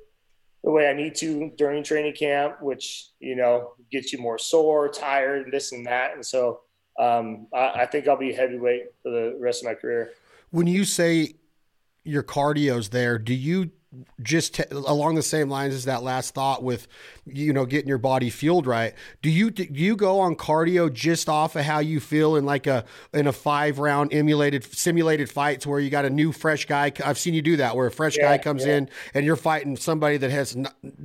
the way I need to during training camp, which, you know, gets you more sore, tired, this and that. And so, um, I, I think I'll be heavyweight for the rest of my career. When you say your cardio's there, do you just t- along the same lines as that last thought with, you know, getting your body fueled right, do you do you go on cardio just off of how you feel in like a in a five round emulated simulated fights where you got a new fresh guy? I've seen you do that where a fresh yeah, guy comes yeah. in and you're fighting somebody that has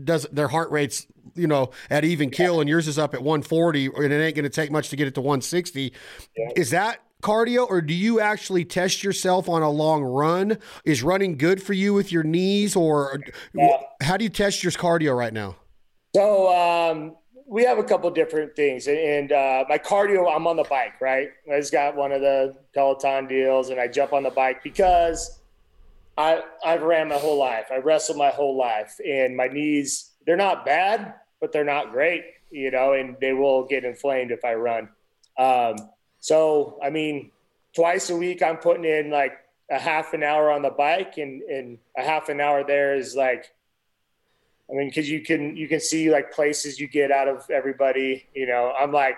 does their heart rate's, you know, at even kill yeah. and yours is up at one forty and it ain't going to take much to get it to one sixty. Yeah. Is that cardio, or do you actually test yourself on a long run? Is running good for you with your knees, or yeah. how do you test your cardio right now? So um, we have a couple different things, and uh, my cardio, I'm on the bike, right? I just got one of the Peloton deals and I jump on the bike because I, I've ran my whole life. I wrestled my whole life, and my knees, they're not bad, but they're not great, you know, and they will get inflamed if I run. Um, So, I mean, twice a week, I'm putting in like a half an hour on the bike, and, and a half an hour there is like, I mean, cause you can, you can see like places you get out of everybody, you know, I'm like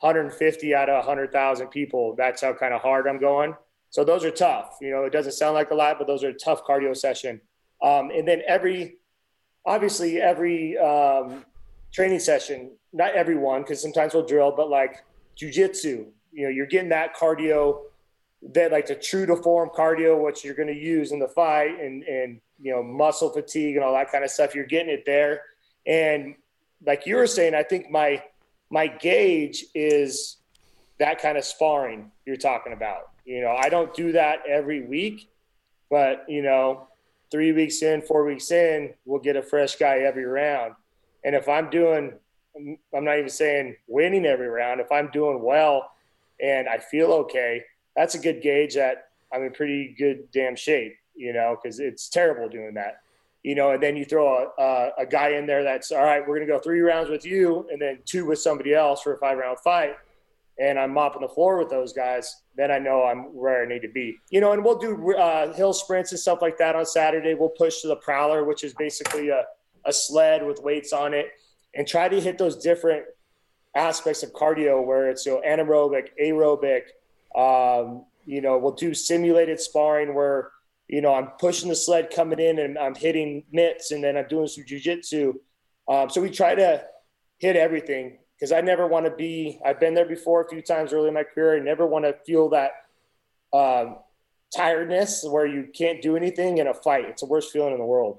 one hundred fifty out of a hundred thousand people. That's how kind of hard I'm going. So those are tough, you know, it doesn't sound like a lot, but those are a tough cardio session. Um, and then every, obviously every um, training session, not everyone, cause sometimes we'll drill, but like jiu-jitsu, you know, you're getting that cardio, that like the true to form cardio, what you're going to use in the fight, and, and, you know, muscle fatigue and all that kind of stuff, you're getting it there. And like you were saying, I think my, my gauge is that kind of sparring you're talking about. You know, I don't do that every week, but you know, three weeks in, four weeks in, we'll get a fresh guy every round. And if I'm doing, I'm not even saying winning every round, if I'm doing well and I feel okay, that's a good gauge that I'm in pretty good damn shape, you know, because it's terrible doing that, you know. And then you throw a, a, a guy in there that's, all right, we're going to go three rounds with you and then two with somebody else for a five round fight. and I'm mopping the floor with those guys, then I know I'm where I need to be. You know, and we'll do uh, hill sprints and stuff like that on Saturday. We'll push to the prowler, which is basically a, a sled with weights on it, and try to hit those different aspects of cardio where it's, you know, anaerobic, aerobic. Um, you know, we'll do simulated sparring where, you know, I'm pushing the sled coming in and I'm hitting mitts, and then I'm doing some jiu-jitsu. Um, so we try to hit everything, because I never want to be – I've been there before a few times early in my career. I never want to feel that um, tiredness where you can't do anything in a fight. It's the worst feeling in the world.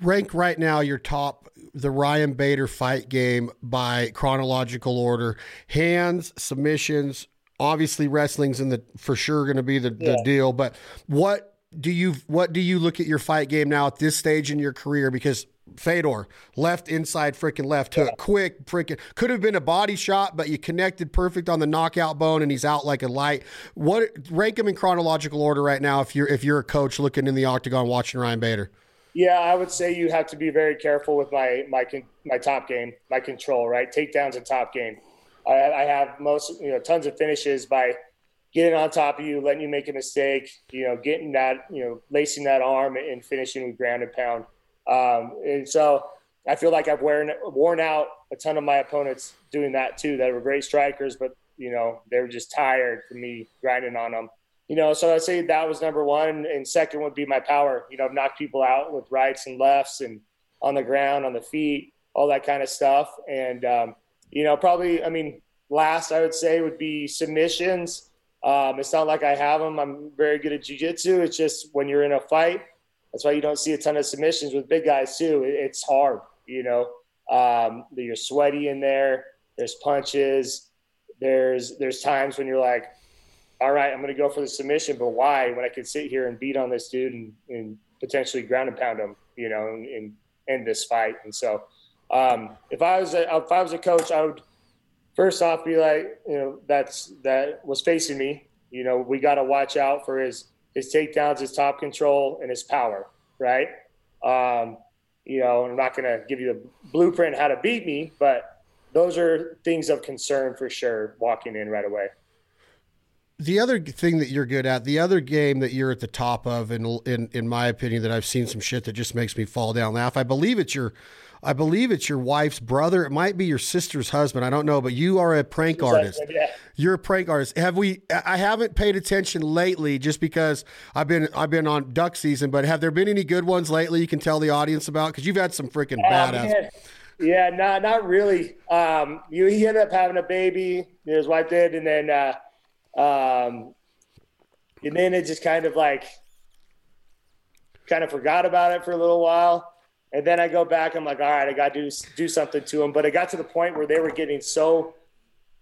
Rank right now your top, the Ryan Bader fight game by chronological order. Hands, submissions, obviously wrestling's in the for sure going to be the, yeah. the deal. But what do you what do you look at your fight game now at this stage in your career? Because Fedor, left inside freaking left hook, yeah. quick freaking could have been a body shot, but you connected perfect on the knockout bone and he's out like a light. What rank him in chronological order right now if you're if you're a coach looking in the octagon watching Ryan Bader? Yeah, I would say you have to be very careful with my my my top game, my control, right? Takedowns and top game. I, I have most, you know, tons of finishes by getting on top of you, letting you make a mistake, you know, getting that, you know, lacing that arm and finishing with ground and pound. Um, and so I feel like I've worn worn out a ton of my opponents doing that too. They were great strikers, but, you know, they were just tired from me grinding on them. You know, so I'd say that was number one, and second would be my power. You know, I've knocked people out with rights and lefts and on the ground, on the feet, all that kind of stuff. And, um, you know, probably, I mean, last I would say would be submissions. Um, it's not like I have them. I'm very good at jiu-jitsu. It's just when you're in a fight, that's why you don't see a ton of submissions with big guys too. It's hard, you know. Um, you're sweaty in there. There's punches. There's there's times when you're like, all right, I'm going to go for the submission, but why? When I can sit here and beat on this dude and, and potentially ground and pound him, you know, and, and end this fight. And so, um, if I was a, if I was a coach, I would first off be like, you know, that's that was facing me. You know, we got to watch out for his his takedowns, his top control, and his power, right? Um, you know, I'm not going to give you the blueprint how to beat me, but those are things of concern for sure. Walking in right away. The other thing that you're good at, the other game that you're at the top of, in, in in my opinion, that I've seen some shit that just makes me fall down and laugh. I believe it's your, I believe it's your wife's brother. It might be your sister's husband. I don't know, but you are a prank She's artist. Like, yeah. You're a prank artist. Have we? I haven't paid attention lately, just because I've been I've been on duck season. But have there been any good ones lately you can tell the audience about? Because you've had some freaking yeah, badass. Man. Yeah, not not really. Um, you he ended up having a baby. His wife did, and then. Uh, Um, and then it just kind of like, kind of forgot about it for a little while. And then I go back, I'm like, all right, I got to do, do something to them. But it got to the point where they were getting so,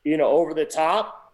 you know, over the top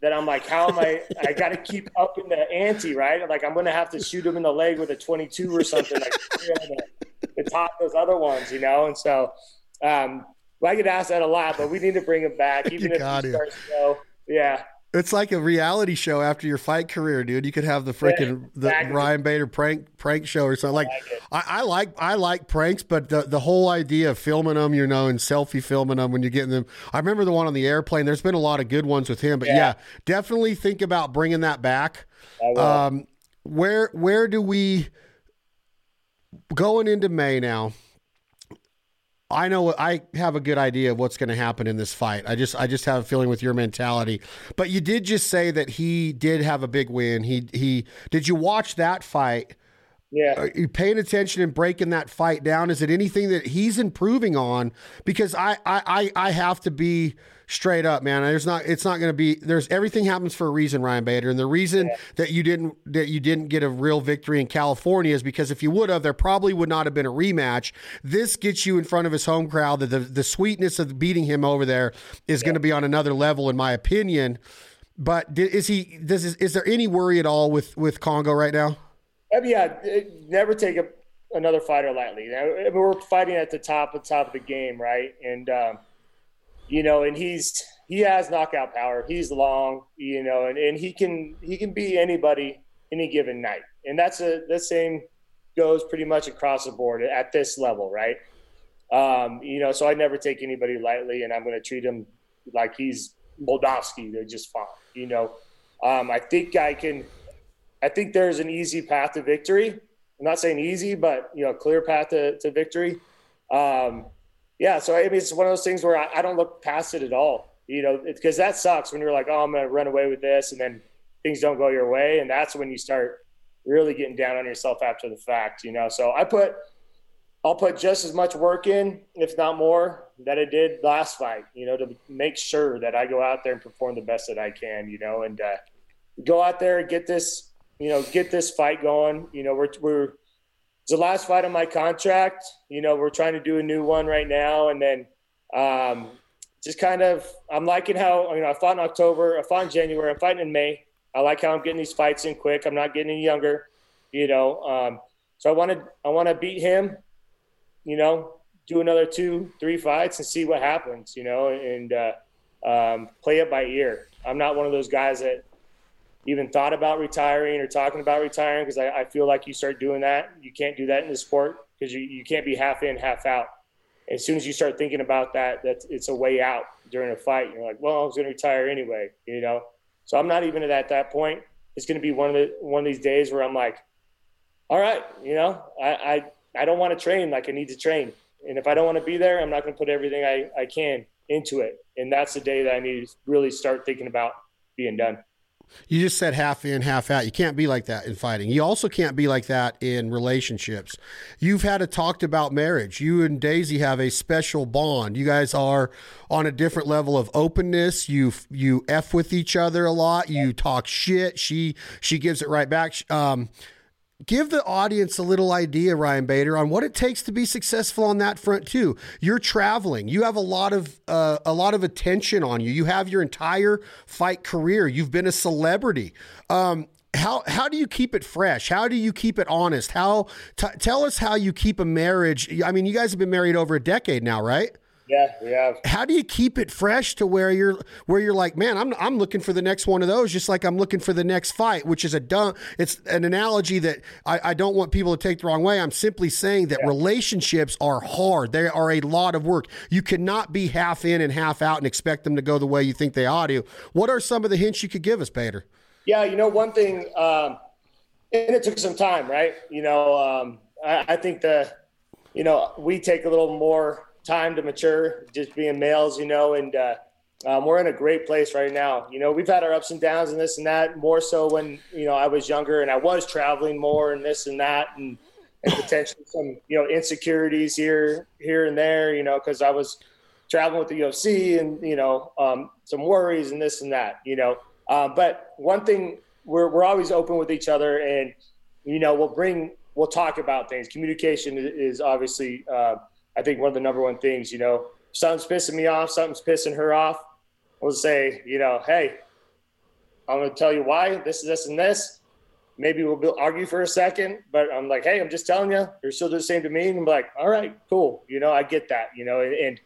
that I'm like, how am I, I got to keep up in the ante, right? Like I'm going to have to shoot them in the leg with a twenty-two or something like to top those other ones, you know? And so, um, well, I get asked that a lot, but we need to bring them back. Even you if it starts to go, yeah. It's like a reality show after your fight career, dude. You could have the freaking the exactly. Ryan Bader prank prank show or something. Like, I, I like I like pranks, but the, the whole idea of filming them, you know, and selfie filming them when you're getting them. I remember the one on the airplane. There's been a lot of good ones with him, but yeah, yeah definitely think about bringing that back. Um, where where do we going into May now? I know I have a good idea of what's going to happen in this fight. I just, I just have a feeling with your mentality, but you did just say that he did have a big win. He, he, did you watch that fight? Yeah. Are you paying attention and breaking that fight down? Is it anything that he's improving on? Because I, I, I, I have to be straight up, man. There's not, it's not going to be, there's everything happens for a reason, Ryan Bader. And the reason yeah. that you didn't, that you didn't get a real victory in California is because if you would have, there probably would not have been a rematch. This gets you in front of his home crowd. That the, the sweetness of beating him over there is yeah. going to be on another level, in my opinion. But is he, does, is, is there any worry at all with, with Kongo right now? Yeah, never take a, another fighter lightly. We're fighting at the top, the top of the game, right? And um, you know, and he's he has knockout power. He's long, you know, and, and he can he can beat anybody any given night. And that's a the same goes pretty much across the board at this level, right? Um, you know, so I never take anybody lightly, and I'm going to treat him like he's Moldavsky they just fought. You know, um, I think I can. I think there's an easy path to victory. I'm not saying easy, but you know, clear path to, to victory. Um, yeah, so I mean, it's one of those things where I, I don't look past it at all. You know, because that sucks when you're like, oh, I'm gonna run away with this, and then things don't go your way, and that's when you start really getting down on yourself after the fact. You know, so I put. I'll put just as much work in, if not more, that I did last fight, you know, to make sure that I go out there and perform the best that I can, you know, and uh, go out there and get this, you know, get this fight going. You know, we're, we're it's the last fight on my contract. You know, we're trying to do a new one right now. And then um, just kind of, I'm liking how, you know, I fought in October, I fought in January, I'm fighting in May. I like how I'm getting these fights in quick. I'm not getting any younger, you know. Um, so I want to, I want to beat him. You know, do another two, three fights and see what happens, you know, and uh, um, play it by ear. I'm not one of those guys that even thought about retiring or talking about retiring because I, I feel like you start doing that. You can't do that in the sport because you, you can't be half in, half out. As soon as you start thinking about that, that's, it's a way out during a fight. You're like, well, I was going to retire anyway, you know. So I'm not even at that, that point. It's going to be one of the, one of these days where I'm like, all right, you know, I, I – I don't want to train like I need to train. And if I don't want to be there, I'm not going to put everything I, I can into it. And that's the day that I need to really start thinking about being done. You just said half in, half out. You can't be like that in fighting. You also can't be like that in relationships. You've had a talked about marriage. You and Daisy have a special bond. You guys are on a different level of openness. You you F with each other a lot. You talk shit. She she gives it right back. Um Give the audience a little idea, Ryan Bader, on what it takes to be successful on that front too. You're traveling. You have a lot of uh, a lot of attention on you. You have your entire fight career. You've been a celebrity. Um, how how do you keep it fresh? How do you keep it honest? How t- tell us how you keep a marriage. I mean, you guys have been married over a decade now, right? Yeah, we have. How do you keep it fresh to where you're where you're like, man, I'm I'm looking for the next one of those, just like I'm looking for the next fight, which is a dumb. It's an analogy that I, I don't want people to take the wrong way. I'm simply saying that yeah. Relationships are hard. They are a lot of work. You cannot be half in and half out and expect them to go the way you think they ought to. What are some of the hints you could give us, Bader? Yeah, you know, one thing, um, and it took some time, right? You know, um, I, I think the, you know, we take a little more time to mature, just being males, you know, and uh, um, we're in a great place right now. You know, we've had our ups and downs and this and that, more so when, you know, I was younger and I was traveling more and this and that and, and potentially some, you know, insecurities here, here and there, you know, because I was traveling with the U F C and, you know, um, some worries and this and that, you know. Uh, but one thing, we're we're always open with each other and, you know, we'll bring, we'll talk about things. Communication is obviously uh I think one of the number one things, you know, something's pissing me off, something's pissing her off. We'll say, you know, hey, I'm going to tell you why this is this and this. Maybe we'll argue for a second, but I'm like, hey, I'm just telling you, you're still doing the same to me. And I'm like, all right, cool. You know, I get that, you know, and, and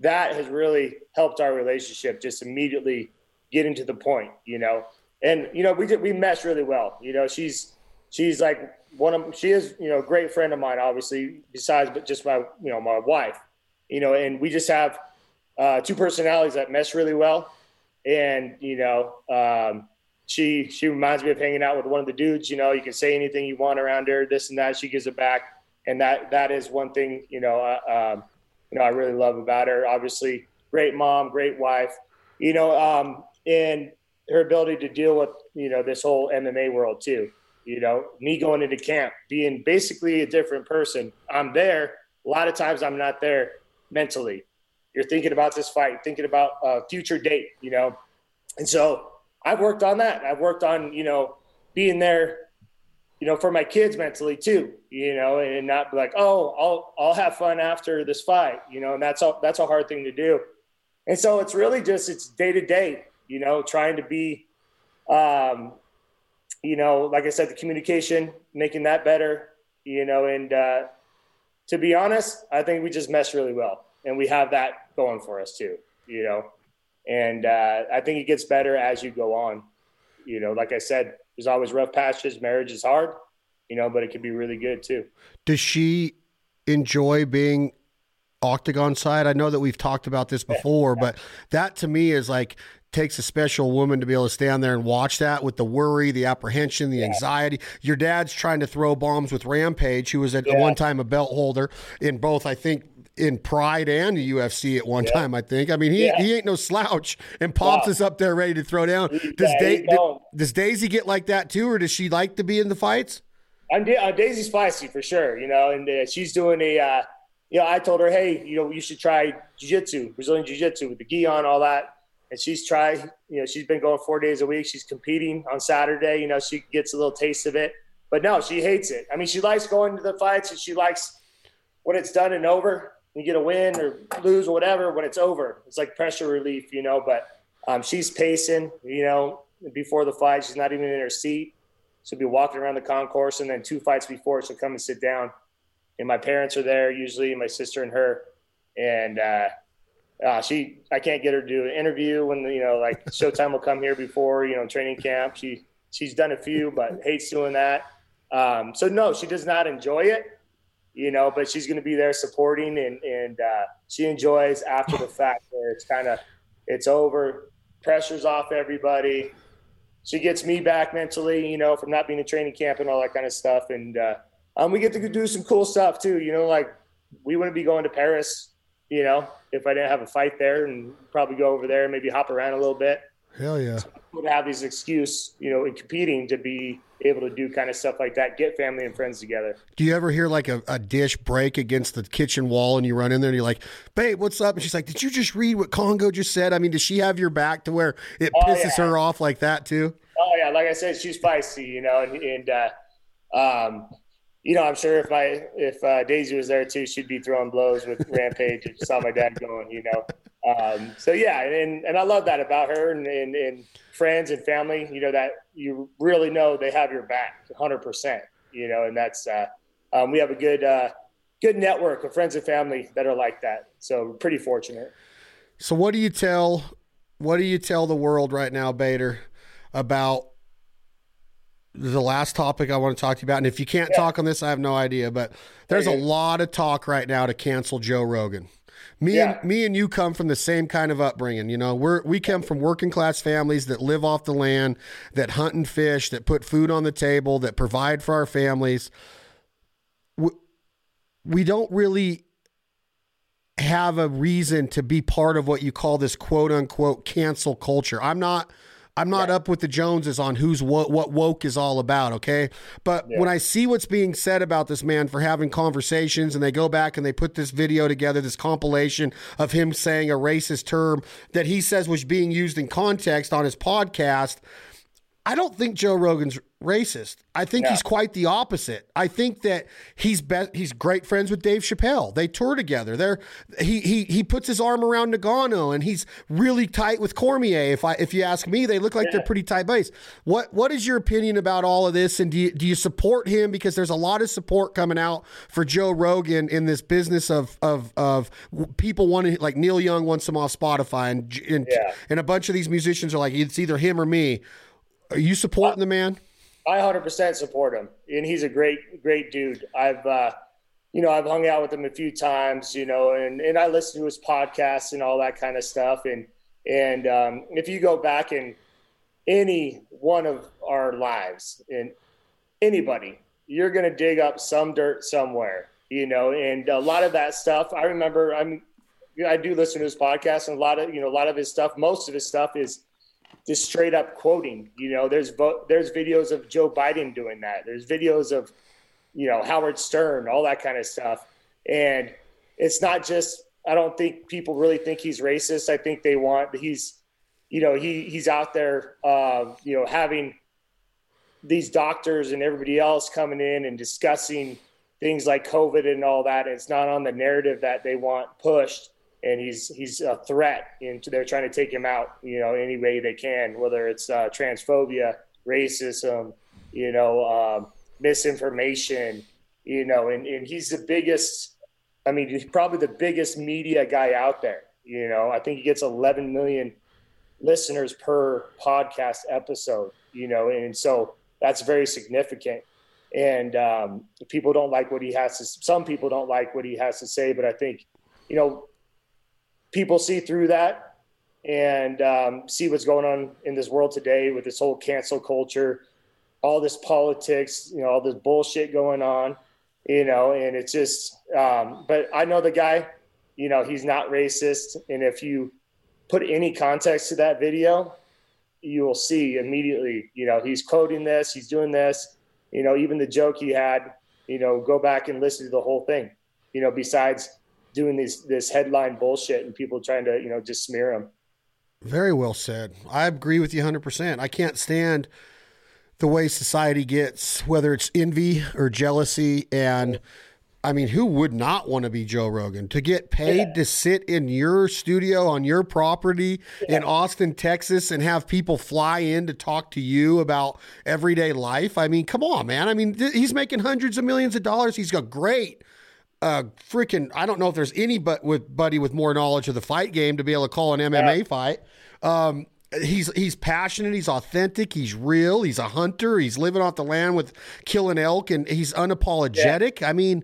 that has really helped our relationship just immediately getting to the point, you know, and, you know, we did, we mesh really well. You know, she's, she's like, one of she is, you know, a great friend of mine, obviously, besides, but just my, you know, my wife, you know, and we just have uh, two personalities that mesh really well. And, you know, um, she, she reminds me of hanging out with one of the dudes, you know, you can say anything you want around her, this and that, she gives it back. And that, that is one thing, you know, uh, um, you know, I really love about her, obviously great mom, great wife, you know, um, and her ability to deal with, you know, this whole M M A world too. You know, me going into camp, being basically a different person. I'm there. A lot of times I'm not there mentally. You're thinking about this fight, thinking about a future date, you know. And so I've worked on that. I've worked on, you know, being there, you know, for my kids mentally too, you know, and not be like, oh, I'll I'll have fun after this fight, you know, and that's a, that's a hard thing to do. And so it's really just it's day to day, you know, trying to be um you know, like I said, the communication, making that better, you know, and uh, to be honest, I think we just mesh really well. And we have that going for us too, you know, and uh, I think it gets better as you go on. You know, like I said, there's always rough patches. Marriage is hard, you know, but it can be really good too. Does she enjoy being octagon side. I know that we've talked about this before, yeah. but that to me is like, takes a special woman to be able to stand there and watch that with the worry, the apprehension, the yeah. anxiety. Your dad's trying to throw bombs with Rampage, who was at yeah. one time a belt holder in both, I think, in Pride and the U F C at one yeah. time, I think. I mean, he yeah. he ain't no slouch, and Pops wow. is up there ready to throw down. Does, yeah, da- does, does Daisy get like that too, or does she like to be in the fights? I'm da- uh, Daisy's feisty for sure, you know, and uh, she's doing a uh, – you know, I told her, hey, you know, you should try jiu-jitsu, Brazilian jiu-jitsu with the gi on, all that. And she's tried, you know, she's been going four days a week. She's competing on Saturday. You know, she gets a little taste of it. But no, she hates it. I mean, she likes going to the fights, and she likes when it's done and over. You get a win or lose or whatever, when it's over. It's like pressure relief, you know. But um, she's pacing, you know, before the fight. She's not even in her seat. She'll be walking around the concourse. And then two fights before, she'll come and sit down. And my parents are there usually, my sister and her. And, uh, Uh, she, I can't get her to do an interview when, you know, like Showtime will come here before, you know, training camp. She, she's done a few, but hates doing that. Um, so no, she does not enjoy it, you know, but she's going to be there supporting, and, and uh, she enjoys after the fact where it's kind of, it's over, pressure's off everybody. She gets me back mentally, you know, from not being in training camp and all that kind of stuff. And uh, um, we get to do some cool stuff too, you know, like we wouldn't be going to Paris, you know, if I didn't have a fight there, and probably go over there and maybe hop around a little bit. Hell yeah. So I would have this excuse, you know, in competing to be able to do kind of stuff like that, get family and friends together. Do you ever hear like a, a dish break against the kitchen wall and you run in there and you're like, babe, what's up? And she's like, did you just read what Kongo just said? I mean, does she have your back to where it oh, pisses yeah. her off like that too? Oh yeah. Like I said, she's feisty, you know, and, and uh, um, you know, I'm sure if my if uh, Daisy was there too, she'd be throwing blows with Rampage and saw my dad going, you know. Um, so yeah, and and I love that about her, and, and and friends and family, you know, that you really know they have your back one hundred percent, you know, and that's uh, um, we have a good uh, good network of friends and family that are like that. So we're pretty fortunate. So what do you tell what do you tell the world right now, Bader, about the last topic I want to talk to you about? And if you can't yeah. talk on this, I have no idea, but there's a lot of talk right now to cancel Joe Rogan. Me yeah. and me and you come from the same kind of upbringing. You know, we're, we come from working class families that live off the land, that hunt and fish, that put food on the table, that provide for our families. We, we don't really have a reason to be part of what you call this quote unquote cancel culture. I'm not, I'm not yeah. up with the Joneses on who's what, what woke is all about. Okay. But yeah. when I see what's being said about this man for having conversations, and they go back and they put this video together, this compilation of him saying a racist term that he says was being used in context on his podcast, I don't think Joe Rogan's racist. I think yeah. he's quite the opposite. I think that he's be- he's great friends with Dave Chappelle. They tour together. They're, he he he puts his arm around Ngannou, and he's really tight with Cormier. If I if you ask me, they look like yeah. they're pretty tight buddies. What what is your opinion about all of this? And do you, do you support him? Because there's a lot of support coming out for Joe Rogan in this business of of of people wanting, like Neil Young wants him off Spotify, and and, yeah. and a bunch of these musicians are like, it's either him or me. Are you supporting uh, the man? I one hundred percent support him, and he's a great, great dude. I've, uh, you know, I've hung out with him a few times, you know, and, and I listen to his podcasts and all that kind of stuff. And, and um, if you go back in any one of our lives, and anybody, you're going to dig up some dirt somewhere, you know, and a lot of that stuff. I remember I'm, I do listen to his podcast, and a lot of, you know, a lot of his stuff, most of his stuff is just straight up quoting. You know, there's vo- there's videos of Joe Biden doing that. There's videos of, you know, Howard Stern, all that kind of stuff. And it's not just, I don't think people really think he's racist. I think they want, he's, you know, he he's out there, uh, you know, having these doctors and everybody else coming in and discussing things like COVID and all that. It's not on the narrative that they want pushed. And he's he's a threat, and they're trying to take him out, you know, any way they can, whether it's uh, transphobia, racism, you know, um, misinformation, you know, and, and he's the biggest, I mean, he's probably the biggest media guy out there, you know. I think he gets eleven million listeners per podcast episode, you know, and so that's very significant. And um, people don't like what he has to, some people don't like what he has to say, but I think you know, people see through that and um, see what's going on in this world today with this whole cancel culture, all this politics, you know, all this bullshit going on, you know, and it's just, um, but I know the guy, you know, he's not racist. And if you put any context to that video, you will see immediately, you know, he's quoting this, he's doing this, you know, even the joke he had, you know, go back and listen to the whole thing, you know, besides doing these, this headline bullshit and people trying to, you know, just smear him. Very well said. I agree with you one hundred percent. I can't stand the way society gets, whether it's envy or jealousy. And I mean, who would not want to be Joe Rogan? To get paid yeah. to sit in your studio on your property yeah. in Austin, Texas, and have people fly in to talk to you about everyday life. I mean, come on, man. I mean, th- he's making hundreds of millions of dollars. He's got great uh, freaking, I don't know if there's any but with buddy with more knowledge of the fight game to be able to call an M M A yeah. fight. Um, He's he's passionate, he's authentic, he's real, he's a hunter, he's living off the land with killing elk, and he's unapologetic. Yeah. I mean,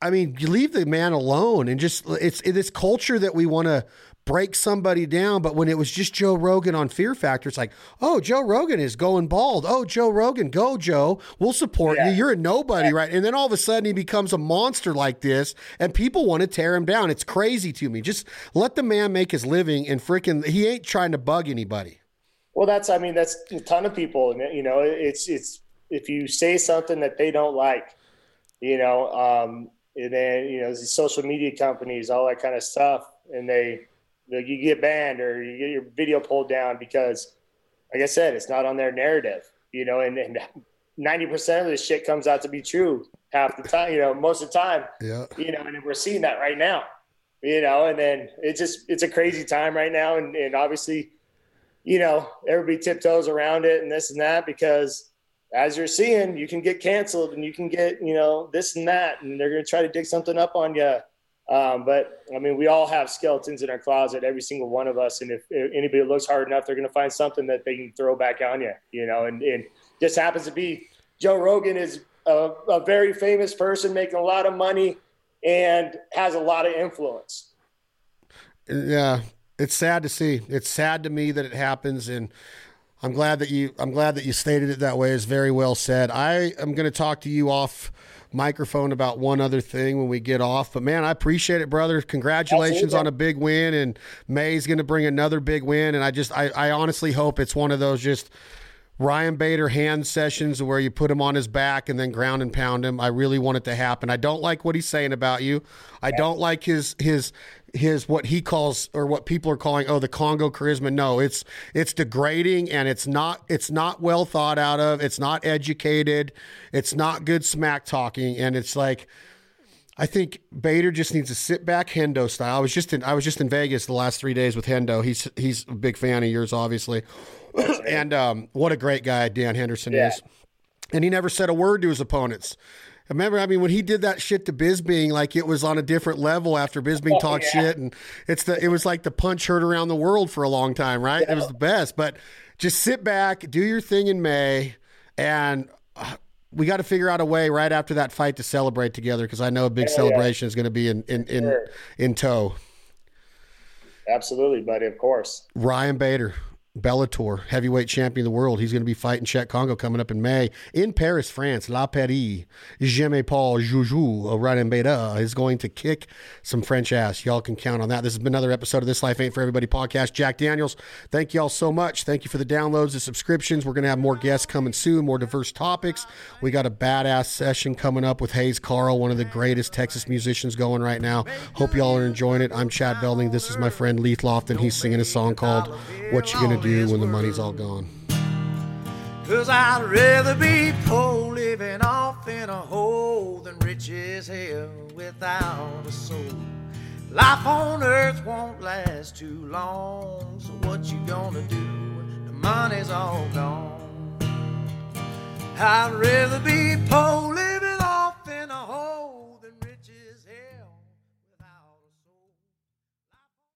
I mean, you leave the man alone and just it's it, this culture that we want to break somebody down. But when it was just Joe Rogan on Fear Factor, it's like, oh, Joe Rogan is going bald. Oh, Joe Rogan, go, Joe. We'll support yeah. you. You're a nobody, yeah. right? And then all of a sudden he becomes a monster like this, and people want to tear him down. It's crazy to me. Just let the man make his living, and freaking, he ain't trying to bug anybody. Well, that's, I mean, that's a ton of people. And, you know, it's, it's, if you say something that they don't like, you know, um, and then, you know, these social media companies, all that kind of stuff. And they, like, you get banned or you get your video pulled down because, like I said, it's not on their narrative, you know, and, and ninety percent of this shit comes out to be true half the time, you know, most of the time, yeah. you know, and we're seeing that right now, you know, and then it's just, it's a crazy time right now. And, and obviously, you know, everybody tiptoes around it and this and that, because as you're seeing, you can get canceled and you can get, you know, this and that, and they're going to try to dig something up on you. Um, but I mean, we all have skeletons in our closet, every single one of us. And if, if anybody looks hard enough, they're going to find something that they can throw back on you, you know, and, and just happens to be Joe Rogan is a, a very famous person making a lot of money and has a lot of influence. Yeah. It's sad to see. It's sad to me that it happens. And I'm glad that you, I'm glad that you stated it that way. It's very well said. I am going to talk to you off microphone about one other thing when we get off, but man, I appreciate it, brother. Congratulations on a big win, and May's going to bring another big win. And I just, I, I honestly hope it's one of those just Ryan Bader hand sessions where you put him on his back and then ground and pound him. I really want it to happen. I don't like what he's saying about you. I don't like his, his, his, what he calls, or what people are calling, oh, the Kongo charisma. No, it's, it's degrading, and it's not, it's not well thought out of. It's not educated. It's not good smack talking. And it's like, I think Bader just needs to sit back Hendo style. I was just in, I was just in Vegas the last three days with Hendo. He's, he's a big fan of yours, obviously. And um, what a great guy Dan Henderson yeah. is. And he never said a word to his opponents. Remember, I mean, when he did that shit to Bisping, like it was on a different level after Bisping oh, talked yeah. shit. And it's the, it was like the punch heard around the world for a long time, right? Yeah. It was the best. But just sit back, do your thing in May, and uh, we got to figure out a way right after that fight to celebrate together, because I know a big yeah, celebration yeah. is going to be in in in, sure. in tow. Absolutely, buddy, of course. Ryan Bader, Bellator heavyweight champion of the world. He's going to be fighting Cheick Kongo coming up in May in Paris, France. La Paris, Jamais Paul Joujou, Ryan Bader is going to kick some French ass. Y'all can count on that. This has been another episode of This Life Ain't For Everybody podcast. Jack Daniels, thank y'all so much. Thank you for the downloads, the subscriptions. We're going to have more guests coming soon, more diverse topics. We got a badass session coming up with Hayes Carl, one of the greatest Texas musicians going right now. Hope y'all are enjoying it. I'm Chad Belding. This is my friend Leith Lofton. He's singing a song called What You Gonna Do When the Money's All Gone. Cause I'd rather be poor living off in a hole than rich as hell without a soul. Life on earth won't last too long, so what you gonna do when the money's all gone? I'd rather be